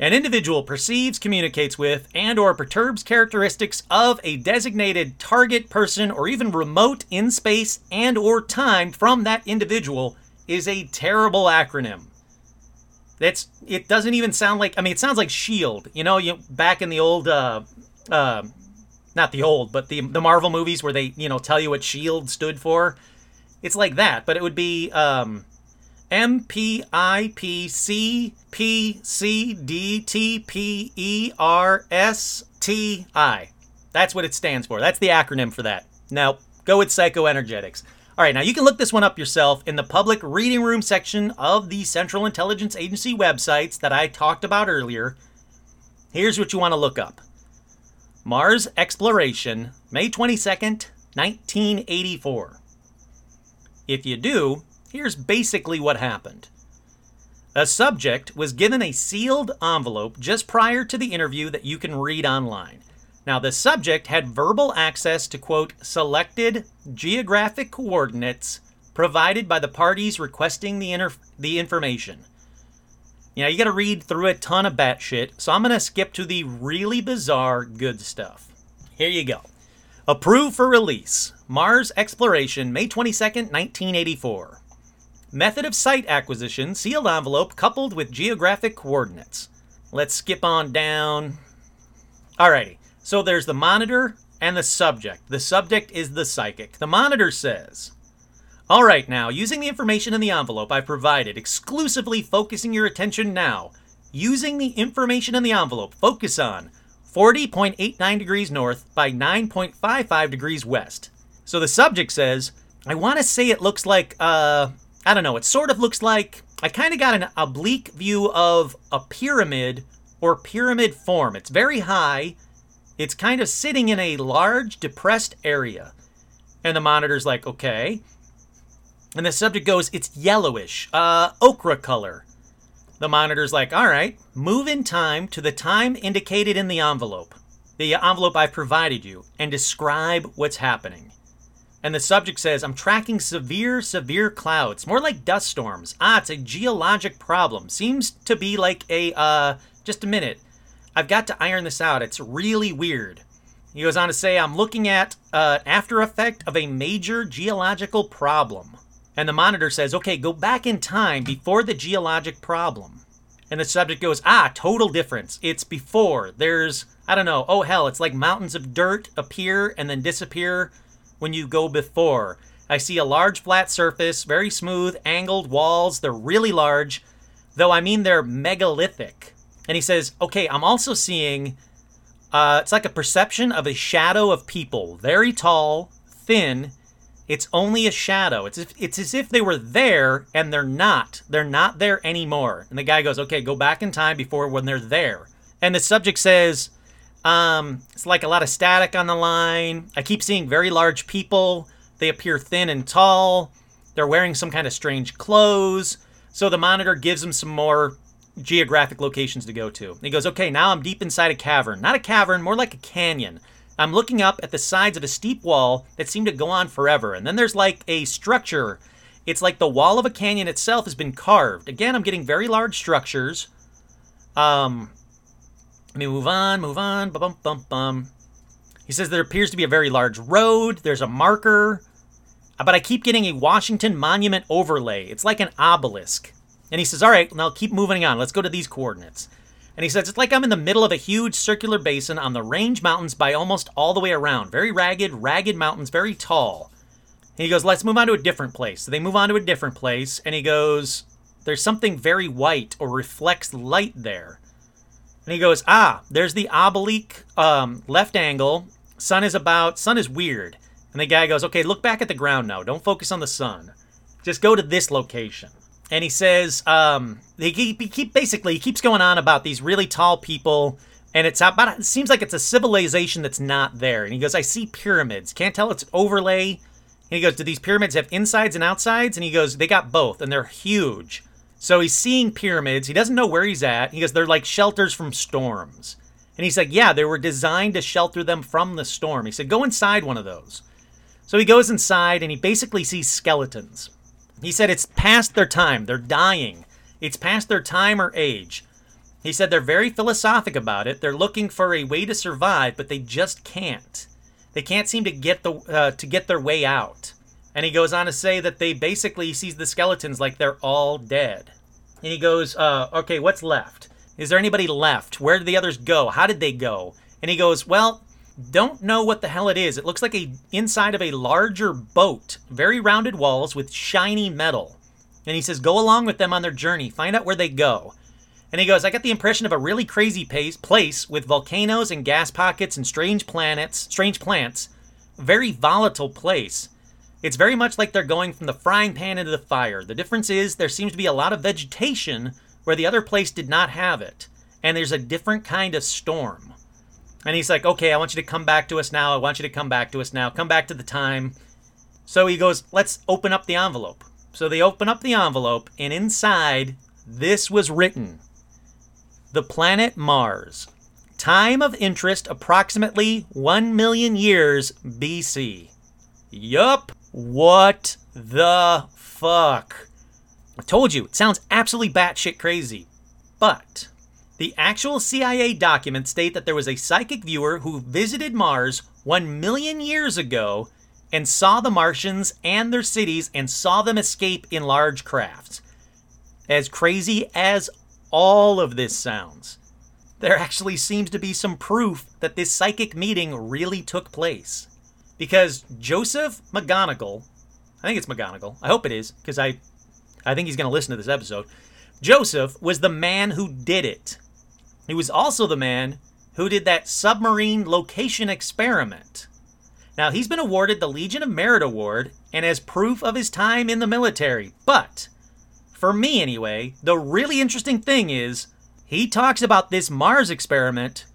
an individual perceives, communicates with, and or perturbs characteristics of a designated target, person, or even remote in space and or time from that individual is a terrible acronym. That's, it doesn't even sound like, I mean, it sounds like SHIELD. You know, you back in the old, uh, uh, not the old, but the the Marvel movies where they, you know, tell you what SHIELD stood for. It's like that, but it would be um, M P I P C P C D T P E R S T I. That's what it stands for. That's the acronym for that. Now, go with psychoenergetics. All right, now you can look this one up yourself in the public reading room section of the Central Intelligence Agency websites that I talked about earlier. Here's what you want to look up. Mars Exploration, May twenty-second, nineteen eighty-four. If you do, here's basically what happened. A subject was given a sealed envelope just prior to the interview that you can read online. Now, the subject had verbal access to, quote, selected geographic coordinates provided by the parties requesting the inter- the information. You know, you got to read through a ton of batshit, so I'm going to skip to the really bizarre good stuff. Here you go. Approved for release. Mars Exploration, May twenty-second, nineteen eighty-four. Method of site acquisition, sealed envelope coupled with geographic coordinates. Let's skip on down. Alrighty. So there's the monitor and the subject. The subject is the psychic. The monitor says, all right, now, using the information in the envelope I provided, exclusively focusing your attention now. Using the information in the envelope, focus on forty point eight nine degrees north by nine point five five degrees west. So the subject says, I want to say it looks like, uh, I don't know, it sort of looks like, I kind of got an oblique view of a pyramid or pyramid form. It's very high. It's kind of sitting in a large, depressed area. And the monitor's like, okay. And the subject goes, it's yellowish, uh, ochre color. The monitor's like, all right, move in time to the time indicated in the envelope, the envelope I provided you, and describe what's happening. And the subject says, I'm tracking severe, severe clouds, more like dust storms. Ah, it's a geologic problem. Seems to be like a, uh, just a minute. I've got to iron this out. It's really weird. He goes on to say, I'm looking at uh, after effect of a major geological problem. And the monitor says, okay, go back in time before the geologic problem. And the subject goes, ah, total difference. It's before. There's, I don't know, oh hell, it's like mountains of dirt appear and then disappear when you go before. I see a large flat surface, very smooth, angled walls. They're really large, though I mean they're megalithic. And he says, okay, I'm also seeing, uh, it's like a perception of a shadow of people. Very tall, thin. It's only a shadow. It's, if, it's as if they were there and they're not. They're not there anymore. And the guy goes, okay, go back in time before when they're there. And the subject says, um, it's like a lot of static on the line. I keep seeing very large people. They appear thin and tall. They're wearing some kind of strange clothes. So the monitor gives him some more geographic locations to go to. And he goes, okay, now I'm deep inside a cavern. Not a cavern, more like a canyon. I'm looking up at the sides of a steep wall that seemed to go on forever. And then there's like a structure. It's like the wall of a canyon itself has been carved. Again, I'm getting very large structures. Um, let me move on, move on. Bum, bum, bum. He says there appears to be a very large road. There's a marker. But I keep getting a Washington Monument overlay. It's like an obelisk. And he says, all right, now keep moving on. Let's go to these coordinates. And he says, it's like I'm in the middle of a huge circular basin on the Range Mountains by almost all the way around. Very ragged, ragged mountains, very tall. And he goes, let's move on to a different place. So they move on to a different place. And he goes, there's something very white or reflects light there. And he goes, ah, there's the oblique um, left angle. Sun is about, sun is weird. And the guy goes, okay, look back at the ground now. Don't focus on the sun. Just go to this location. And he says, um, he, he keep basically he keeps going on about these really tall people, and it's about, it seems like it's a civilization that's not there. And he goes, I see pyramids. Can't tell it's overlay. And he goes, do these pyramids have insides and outsides? And he goes, they got both, and they're huge. So he's seeing pyramids. He doesn't know where he's at. He goes, they're like shelters from storms. And he's like, yeah, they were designed to shelter them from the storm. He said, go inside one of those. So he goes inside, and he basically sees skeletons. He said it's past their time. They're dying. It's past their time or age. He said they're very philosophic about it. They're looking for a way to survive, but they just can't. They can't seem to get the uh, to get their way out. And he goes on to say that they basically sees the skeletons like they're all dead. And he goes, uh, okay, what's left? Is there anybody left? Where did the others go? How did they go? And he goes, well, don't know what the hell it is. It looks like a inside of a larger boat, very rounded walls with shiny metal. And he says, go along with them on their journey. Find out where they go. And he goes, I got the impression of a really crazy pace, place with volcanoes and gas pockets and strange planets, strange plants. Very volatile place. It's very much like they're going from the frying pan into the fire. The difference is there seems to be a lot of vegetation where the other place did not have it. And there's a different kind of storm. And he's like, okay, I want you to come back to us now. I want you to come back to us now. Come back to the time. So he goes, let's open up the envelope. So they open up the envelope, and inside, this was written. The planet Mars. Time of interest, approximately one million years B C. Yup. What the fuck? I told you, it sounds absolutely batshit crazy. But the actual C I A documents state that there was a psychic viewer who visited Mars one million years ago and saw the Martians and their cities and saw them escape in large crafts. As crazy as all of this sounds, there actually seems to be some proof that this psychic meeting really took place. Because Joseph McGonagall, I think it's McGonagall, I hope it is, because I, I think he's going to listen to this episode. Joseph was the man who did it. He was also the man who did that submarine location experiment. Now, he's been awarded the Legion of Merit Award and as proof of his time in the military. But, for me anyway, the really interesting thing is he talks about this Mars experiment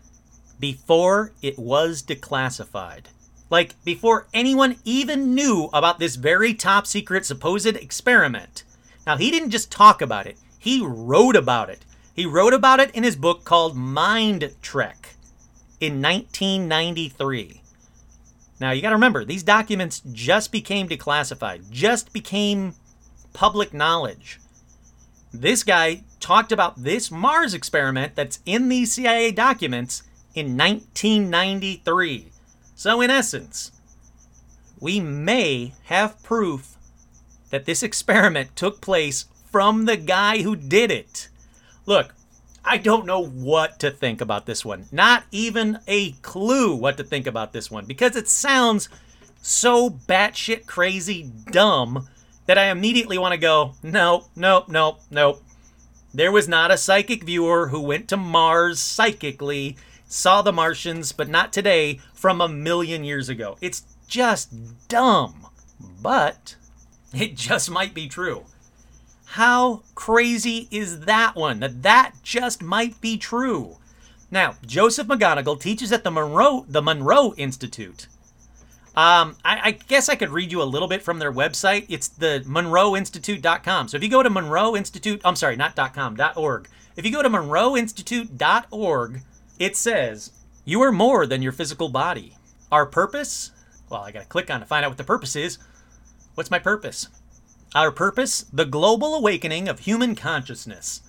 before it was declassified. Like, before anyone even knew about this very top secret supposed experiment. Now, he didn't just talk about it. He wrote about it. He wrote about it in his book called Mind Trek in nineteen ninety-three. Now, you got to remember, these documents just became declassified, just became public knowledge. This guy talked about this Mars experiment that's in these C I A documents in nineteen ninety-three. So, in essence, we may have proof that this experiment took place from the guy who did it. Look, I don't know what to think about this one. Not even a clue what to think about this one. Because it sounds so batshit crazy dumb that I immediately want to go, no, no, no, no. There was not a psychic viewer who went to Mars psychically, saw the Martians, but not today, from a million years ago. It's just dumb. But it just might be true. How crazy is that one? That that just might be true. Now, Joseph McGonagall teaches at the Monroe the Monroe Institute. Um, I, I guess I could read you a little bit from their website. It's the Monroe Institute dot com. So if you go to Monroe Institute, I'm sorry, not .com, .org. If you go to Monroe Institute dot org, it says, you are more than your physical body. Our purpose? Well, I got to click on to find out what the purpose is. What's my purpose? Our purpose, the global awakening of human consciousness.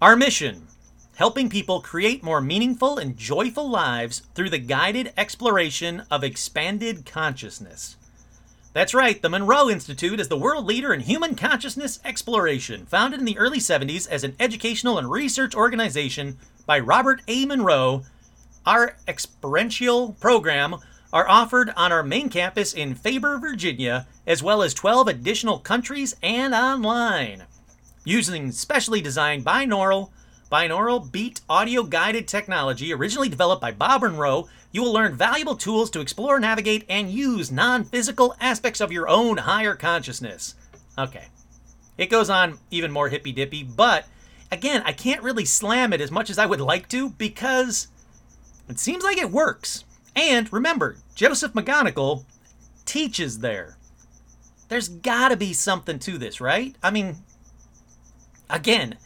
Our mission, helping people create more meaningful and joyful lives through the guided exploration of expanded consciousness. That's right, the Monroe Institute is the world leader in human consciousness exploration, founded in the early seventies as an educational and research organization by Robert A. Monroe. Our experiential program are offered on our main campus in Faber, Virginia, as well as twelve additional countries and online. Using specially designed binaural, binaural beat audio-guided technology originally developed by Bob Monroe, you will learn valuable tools to explore, navigate, and use non-physical aspects of your own higher consciousness. Okay. It goes on even more hippy-dippy, but again, I can't really slam it as much as I would like to because it seems like it works. And remember, Joseph McGonigal teaches there. There's got to be something to this, right? I mean, again,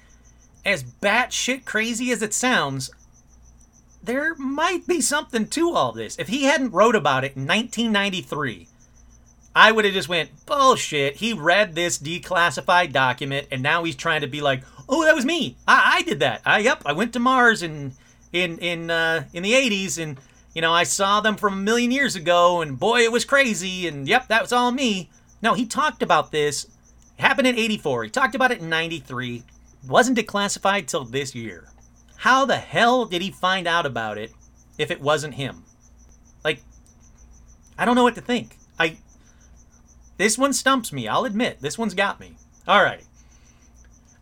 as batshit crazy as it sounds, there might be something to all this. If he hadn't wrote about it in nineteen ninety-three, I would have just went, bullshit, he read this declassified document, and now he's trying to be like, oh, that was me. I, I did that. I Yep, I went to Mars in, in, in, uh, in the eighties, and... You know, I saw them from a million years ago, and boy, it was crazy, and yep, that was all me. No, he talked about this. It happened in eighty-four. He talked about it in ninety-three. It wasn't declassified till this year. How the hell did he find out about it if it wasn't him? Like, I don't know what to think. I, this one stumps me, I'll admit. This one's got me. All right.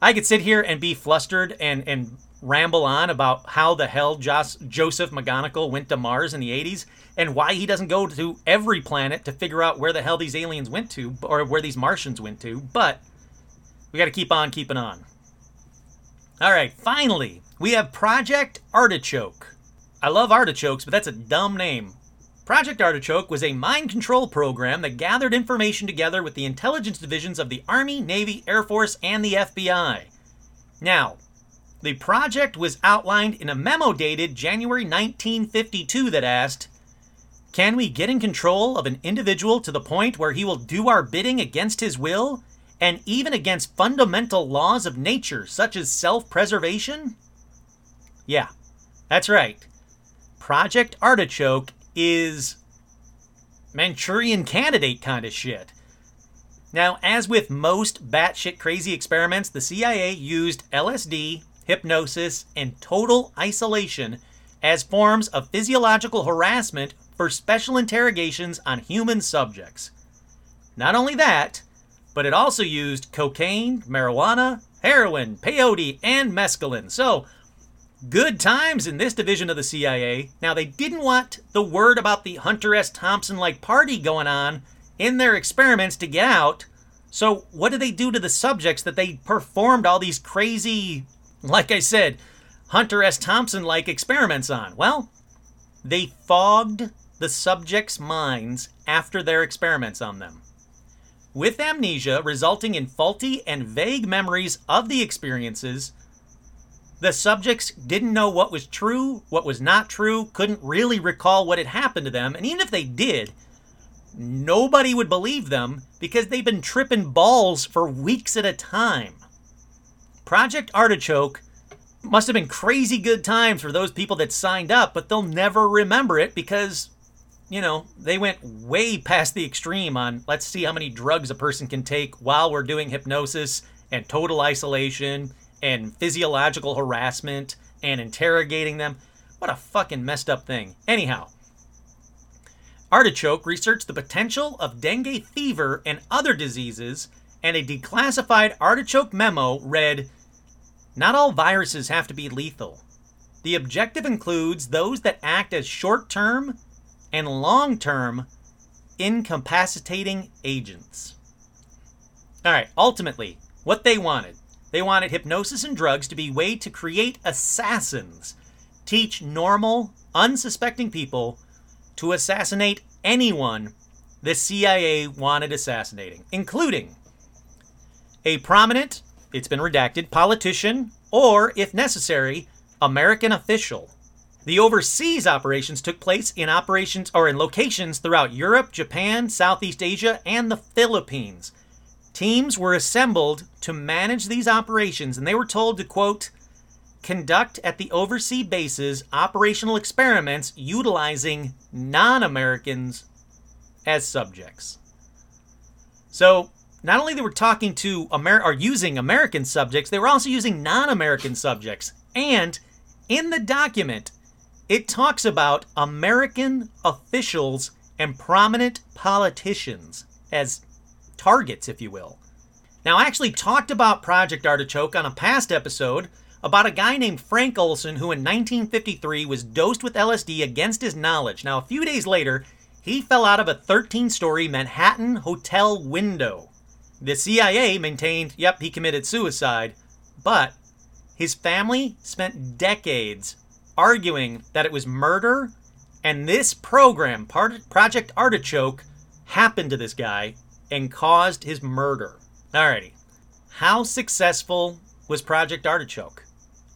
I could sit here and be flustered and... and ramble on about how the hell Jos- Joseph McGonigal went to Mars in the eighties and why he doesn't go to every planet to figure out where the hell these aliens went to or where these Martians went to, but we got to keep on keeping on. All right, finally, we have Project Artichoke. I love artichokes, but that's a dumb name. Project Artichoke was a mind control program that gathered information together with the intelligence divisions of the Army, Navy, Air Force, and the F B I. Now, the project was outlined in a memo dated January nineteen fifty-two that asked, "Can we get in control of an individual to the point where he will do our bidding against his will, and even against fundamental laws of nature, such as self-preservation?" Yeah, that's right. Project Artichoke is Manchurian Candidate kind of shit. Now, as with most batshit crazy experiments, the C I A used L S D, hypnosis, and total isolation as forms of physiological harassment for special interrogations on human subjects. Not only that, but it also used cocaine, marijuana, heroin, peyote, and mescaline. So, good times in this division of the C I A. Now, they didn't want the word about the Hunter S. Thompson-like party going on in their experiments to get out. So, what do they do to the subjects that they performed all these crazy, like I said, Hunter S. Thompson-like experiments on? Well, they fogged the subjects' minds after their experiments on them, with amnesia resulting in faulty and vague memories of the experiences. The subjects didn't know what was true, what was not true, couldn't really recall what had happened to them, and even if they did, nobody would believe them because they've been tripping balls for weeks at a time. Project Artichoke must have been crazy good times for those people that signed up, but they'll never remember it because, you know, they went way past the extreme on let's see how many drugs a person can take while we're doing hypnosis and total isolation and physiological harassment and interrogating them. What a fucking messed up thing. Anyhow, Artichoke researched the potential of dengue fever and other diseases, and a declassified Artichoke memo read, "Not all viruses have to be lethal. The objective includes those that act as short-term and long-term incapacitating agents." All right, ultimately, what they wanted. They wanted hypnosis and drugs to be a way to create assassins, teach normal, unsuspecting people to assassinate anyone the C I A wanted assassinating, including a prominent, it's been redacted, politician, or, if necessary, American official. The overseas operations took place in operations or in locations throughout Europe, Japan, Southeast Asia, and the Philippines. Teams were assembled to manage these operations, and they were told to, quote, "Conduct at the overseas bases operational experiments utilizing non-Americans as subjects." So not only they were talking to Amer- or using American subjects, they were also using non-American subjects. And in the document, it talks about American officials and prominent politicians as targets, if you will. Now, I actually talked about Project Artichoke on a past episode about a guy named Frank Olson, who in nineteen fifty-three was dosed with L S D against his knowledge. Now, a few days later, he fell out of a thirteen-story Manhattan hotel window. The C I A maintained, yep, he committed suicide, but his family spent decades arguing that it was murder, and this program, Project Artichoke, happened to this guy and caused his murder. Alrighty, how successful was Project Artichoke?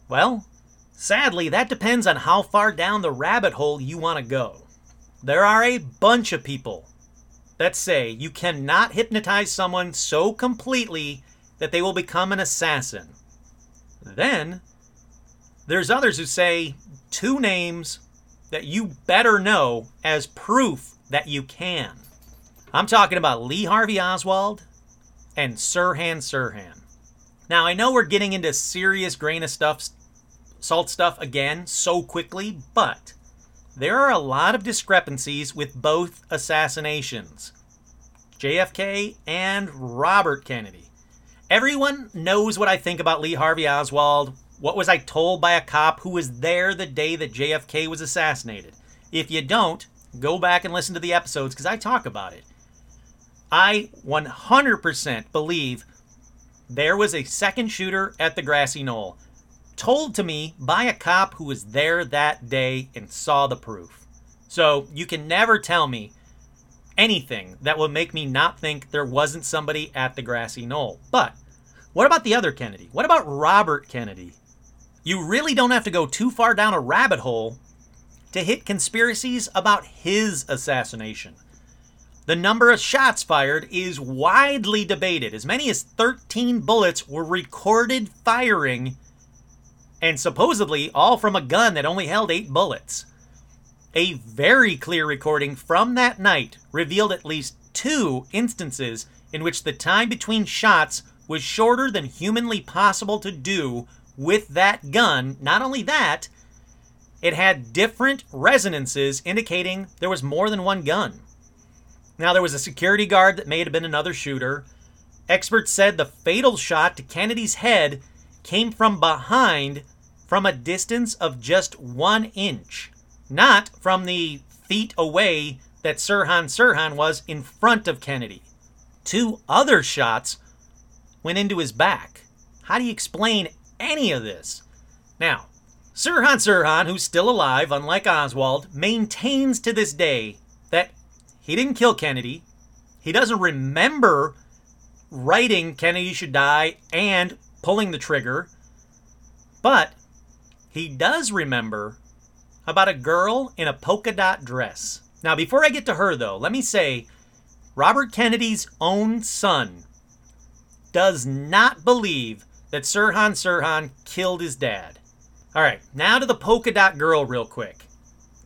Well, sadly, that depends on how far down the rabbit hole you want to go. There are a bunch of people that say you cannot hypnotize someone so completely that they will become an assassin. Then, there's others who say two names that you better know as proof that you can. I'm talking about Lee Harvey Oswald and Sirhan Sirhan. Now, I know we're getting into serious grain of stuff, salt stuff again so quickly, but there are a lot of discrepancies with both assassinations, J F K and Robert Kennedy. Everyone knows what I think about Lee Harvey Oswald. What was I told by a cop who was there the day that J F K was assassinated? If you don't, go back and listen to the episodes because I talk about it. I one hundred percent believe there was a second shooter at the Grassy Knoll, told to me by a cop who was there that day and saw the proof. So you can never tell me anything that will make me not think there wasn't somebody at the Grassy Knoll. But what about the other Kennedy? What about Robert Kennedy? You really don't have to go too far down a rabbit hole to hit conspiracies about his assassination. The number of shots fired is widely debated. As many as thirteen bullets were recorded firing, and supposedly all from a gun that only held eight bullets. A very clear recording from that night revealed at least two instances in which the time between shots was shorter than humanly possible to do with that gun. Not only that, it had different resonances indicating there was more than one gun. Now, there was a security guard that may have been another shooter. Experts said the fatal shot to Kennedy's head came from behind from a distance of just one inch, not from the feet away that Sirhan Sirhan was in front of Kennedy. Two other shots went into his back. How do you explain any of this? Now, Sirhan Sirhan, who's still alive, unlike Oswald, maintains to this day that he didn't kill Kennedy. He doesn't remember writing Kennedy should die and pulling the trigger, but he does remember about a girl in a polka dot dress. Now, before I get to her, though, let me say Robert Kennedy's own son does not believe that Sirhan Sirhan killed his dad. All right, now to the polka dot girl real quick.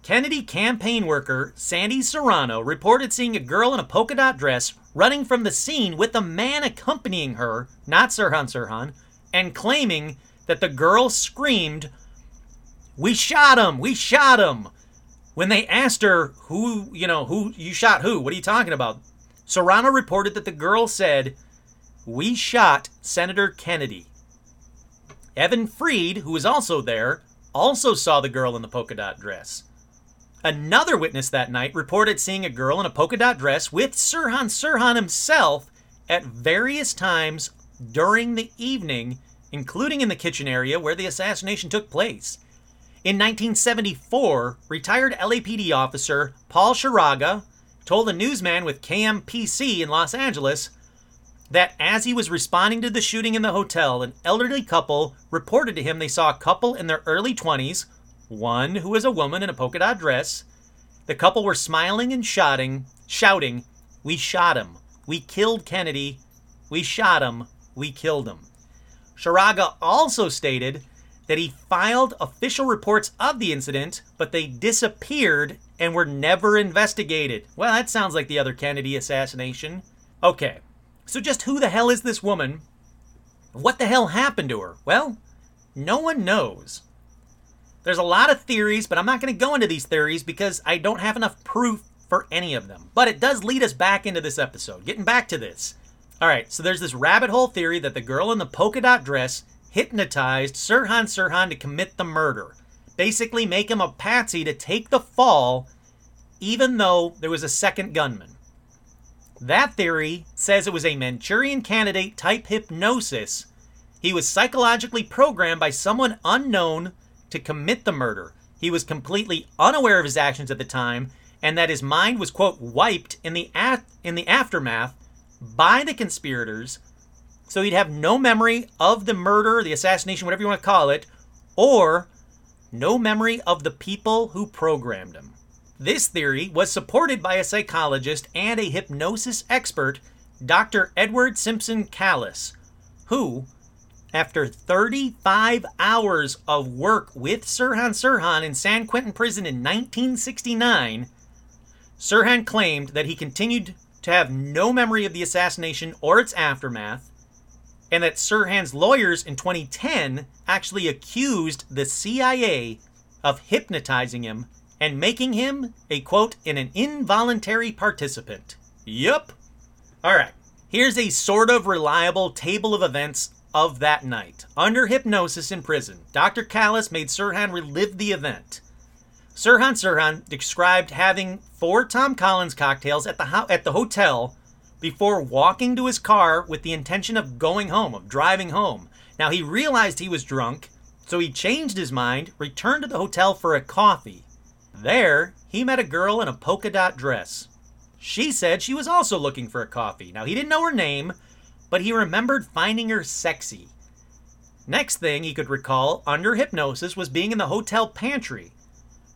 Kennedy campaign worker Sandy Serrano reported seeing a girl in a polka dot dress running from the scene with a man accompanying her, not Sirhan Sirhan, and claiming that the girl screamed, "We shot him! We shot him!" When they asked her, who, you know, who, you shot who? What are you talking about? Serrano reported that the girl said, "We shot Senator Kennedy." Evan Freed, who was also there, also saw the girl in the polka dot dress. Another witness that night reported seeing a girl in a polka dot dress with Sirhan Sirhan himself at various times during the evening, including in the kitchen area where the assassination took place. In nineteen seventy-four, retired L A P D officer Paul Sharaga told a newsman with K M P C in Los Angeles that as he was responding to the shooting in the hotel, an elderly couple reported to him they saw a couple in their early twenties, one who is a woman in a polka dot dress. The couple were smiling and shouting, shouting, "We shot him. We killed Kennedy. We shot him. We killed him." Sharaga also stated that he filed official reports of the incident, but they disappeared and were never investigated. Well, that sounds like the other Kennedy assassination. Okay, So just who the hell is this woman? What the hell happened to her? Well, no one knows. There's a lot of theories, but I'm not going to go into these theories because I don't have enough proof for any of them. But it does lead us back into this episode. Getting back to this. All right, so there's this rabbit hole theory that the girl in the polka dot dress hypnotized Sirhan Sirhan to commit the murder. Basically make him a patsy to take the fall, even though there was a second gunman. That theory says it was a Manchurian Candidate type hypnosis. He was psychologically programmed by someone unknown to commit the murder. He was completely unaware of his actions at the time, and that his mind was, quote, wiped in the af- in the aftermath by the conspirators, so he'd have no memory of the murder, the assassination, whatever you want to call it, or no memory of the people who programmed him. This theory was supported by a psychologist and a hypnosis expert, Doctor Edward Simpson Callis, who, after thirty-five hours of work with Sirhan Sirhan in San Quentin Prison in nineteen sixty-nine, Sirhan claimed that he continued to have no memory of the assassination or its aftermath, and that Sirhan's lawyers in twenty ten actually accused the C I A of hypnotizing him and making him a, quote, in an involuntary participant. Yup. All right, here's a sort of reliable table of events of that night. Under hypnosis in prison, Doctor Callis made Sirhan relive the event. Sirhan Sirhan described having four Tom Collins cocktails at the ho- at the hotel before walking to his car with the intention of going home, of driving home. Now, he realized he was drunk, so he changed his mind, returned to the hotel for a coffee. There, he met a girl in a polka dot dress. She said she was also looking for a coffee. Now, he didn't know her name, but he remembered finding her sexy. Next thing he could recall under hypnosis was being in the hotel pantry.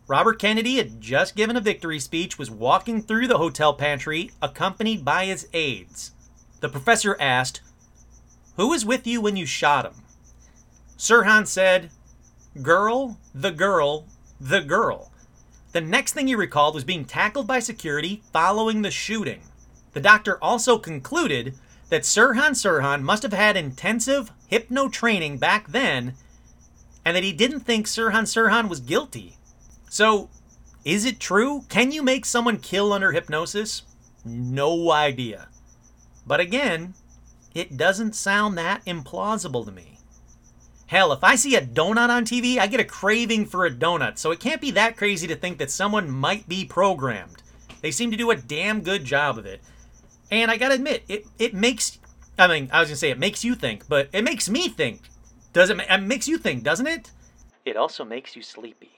Robert Kennedy had just given a victory speech, was walking through the hotel pantry, accompanied by his aides. The professor asked, "Who was with you when you shot him?" Sirhan said, "Girl, the girl, the girl." The next thing he recalled was being tackled by security following the shooting. The doctor also concluded that Sirhan Sirhan must have had intensive hypno training back then, and that he didn't think Sirhan Sirhan was guilty. So, is it true? Can you make someone kill under hypnosis? No idea. But again, it doesn't sound that implausible to me. Hell, if I see a donut on T V, I get a craving for a donut, so it can't be that crazy to think that someone might be programmed. They seem to do a damn good job of it. And I gotta admit, it, it makes, I mean, I was gonna say it makes you think, but it makes me think. Does it, it makes you think, doesn't it? It also makes you sleepy.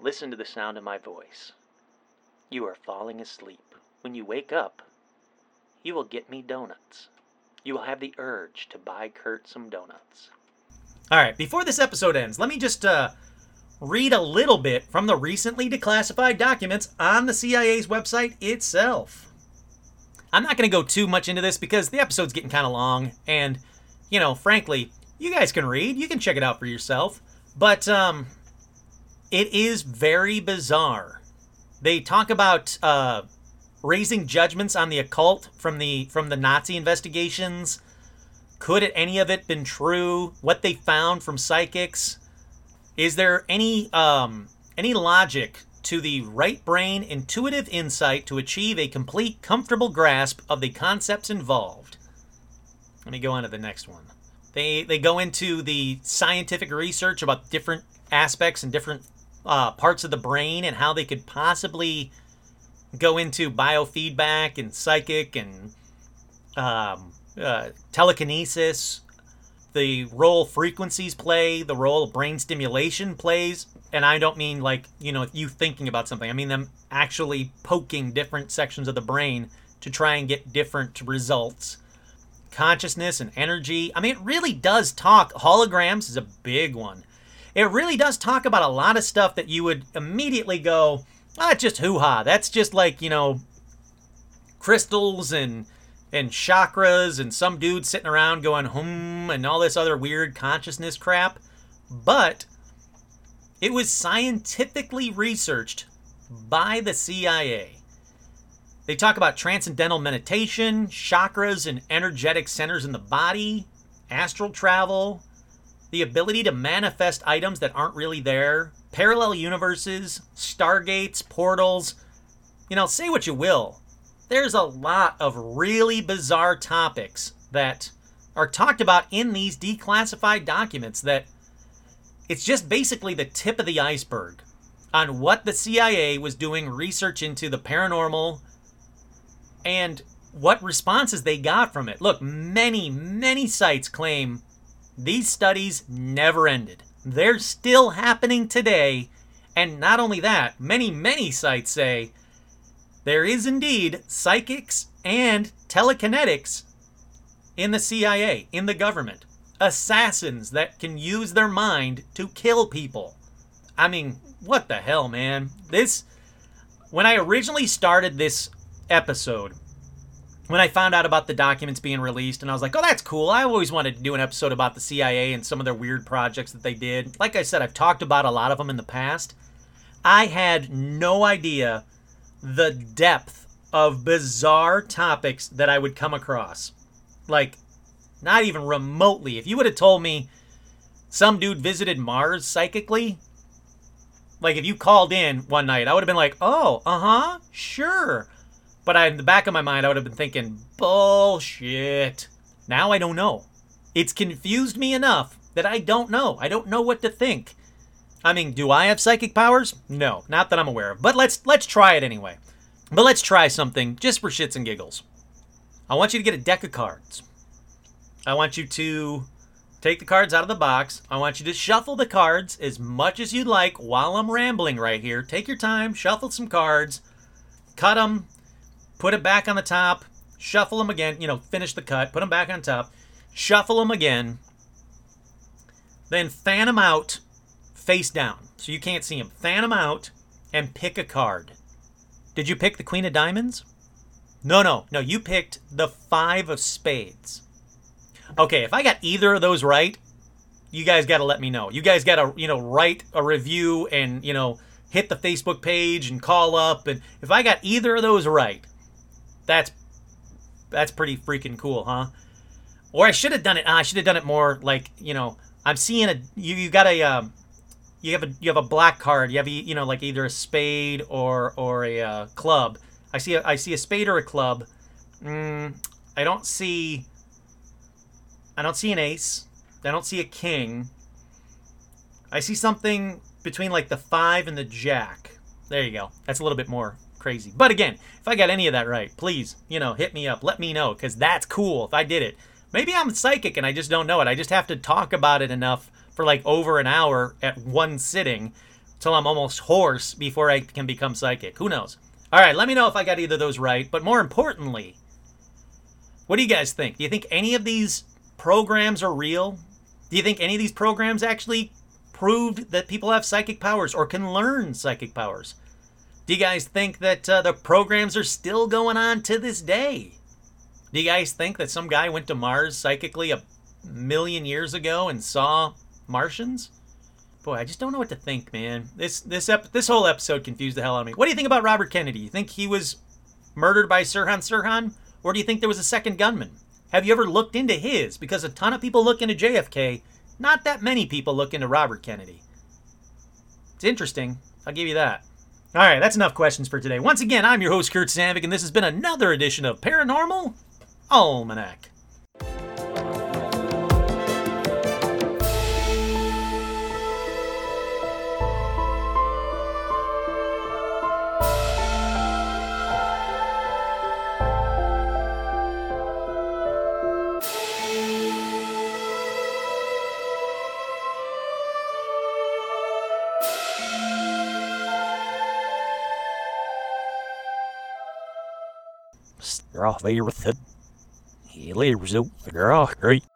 Listen to the sound of my voice. You are falling asleep. When you wake up, you will get me donuts. You will have the urge to buy Kurt some donuts. All right, before this episode ends, let me just uh, read a little bit from the recently declassified documents on the C I A's website itself. I'm not going to go too much into this because the episode's getting kind of long, and, you know, frankly, you guys can read. You can check it out for yourself. But um, it is very bizarre. They talk about uh, raising judgments on the occult from the from the Nazi investigations. Could any of it been true? What they found from psychics? Is there any um, any logic to the right brain intuitive insight to achieve a complete, comfortable grasp of the concepts involved? Let me go on to the next one. They they go into the scientific research about different aspects and different uh, parts of the brain and how they could possibly go into biofeedback and psychic and um, Uh, telekinesis, the role frequencies play, the role brain stimulation plays. And I don't mean like, you know, you thinking about something. I mean them actually poking different sections of the brain to try and get different results. Consciousness and energy. I mean, it really does talk. Holograms is a big one. It really does talk about a lot of stuff that you would immediately go, oh, that's just hoo-ha. That's just like, you know, crystals and and chakras and some dude sitting around going hmm and all this other weird consciousness crap. But it was scientifically researched by the C I A. They talk about transcendental meditation, chakras and energetic centers in the body, astral travel, the ability to manifest items that aren't really there, parallel universes, stargates, portals. You know, say what you will. There's a lot of really bizarre topics that are talked about in these declassified documents that it's just basically the tip of the iceberg on what the C I A was doing research into the paranormal and what responses they got from it. Look, many, many sites claim these studies never ended. They're still happening today. And not only that, many, many sites say there is indeed psychics and telekinetics in the C I A, in the government. Assassins that can use their mind to kill people. I mean, what the hell, man? This, when I originally started this episode, when I found out about the documents being released, and I was like, oh, that's cool. I always wanted to do an episode about the C I A and some of their weird projects that they did. Like I said, I've talked about a lot of them in the past. I had no idea the depth of bizarre topics that I would come across. Like, not even remotely. If you would have told me some dude visited Mars psychically, like if you called in one night, I would have been like, oh, uh-huh, sure. But I, in the back of my mind, I would have been thinking, bullshit. Now I don't know. It's confused me enough that I don't know. I don't know what to think. I mean, do I have psychic powers? No, not that I'm aware of. But let's let's try it anyway. But let's try something just for shits and giggles. I want you to get a deck of cards. I want you to take the cards out of the box. I want you to shuffle the cards as much as you'd like while I'm rambling right here. Take your time, shuffle some cards, cut them, put it back on the top, shuffle them again, you know, finish the cut, put them back on top, shuffle them again, then fan them out face down so you can't see them. Fan them out and pick a card. Did you pick the Queen of Diamonds? No, no, no, you picked the Five of Spades. Okay, if I got either of those right, you guys got to let me know. You guys got to, you know, write a review and, you know, hit the Facebook page and call up. And if I got either of those right, that's that's pretty freaking cool, huh? Or I should have done it. I should have done it more like, you know, I'm seeing a, you, you got a, um, you have a, you have a black card. You have, a, you know, like either a spade or, or a uh, club. I see a, I see a spade or a club. Mm, I don't see. I don't see an ace. I don't see a king. I see something between like the five and the jack. There you go. That's a little bit more crazy. But again, if I got any of that right, please, you know, hit me up. Let me know, because that's cool if I did it. Maybe I'm psychic and I just don't know it. I just have to talk about it enough for like over an hour at one sitting till I'm almost hoarse before I can become psychic. Who knows? All right, let me know if I got either of those right. But more importantly, what do you guys think? Do you think any of these programs are real? Do you think any of these programs actually proved that people have psychic powers or can learn psychic powers? Do you guys think that uh, the programs are still going on to this day? Do you guys think that some guy went to Mars psychically a million years ago and saw Martians? Boy, I just don't know what to think, man. This this ep- this whole episode confused the hell out of me. What do you think about Robert Kennedy? You think he was murdered by Sirhan Sirhan? Or do you think there was a second gunman? Have you ever looked into his? Because a ton of people look into J F K. Not that many people look into Robert Kennedy. It's interesting. I'll give you that. All right, that's enough questions for today. Once again, I'm your host, Kurt Sandvig, and this has been another edition of Paranormal Almanac. Off everything. He lives out the great.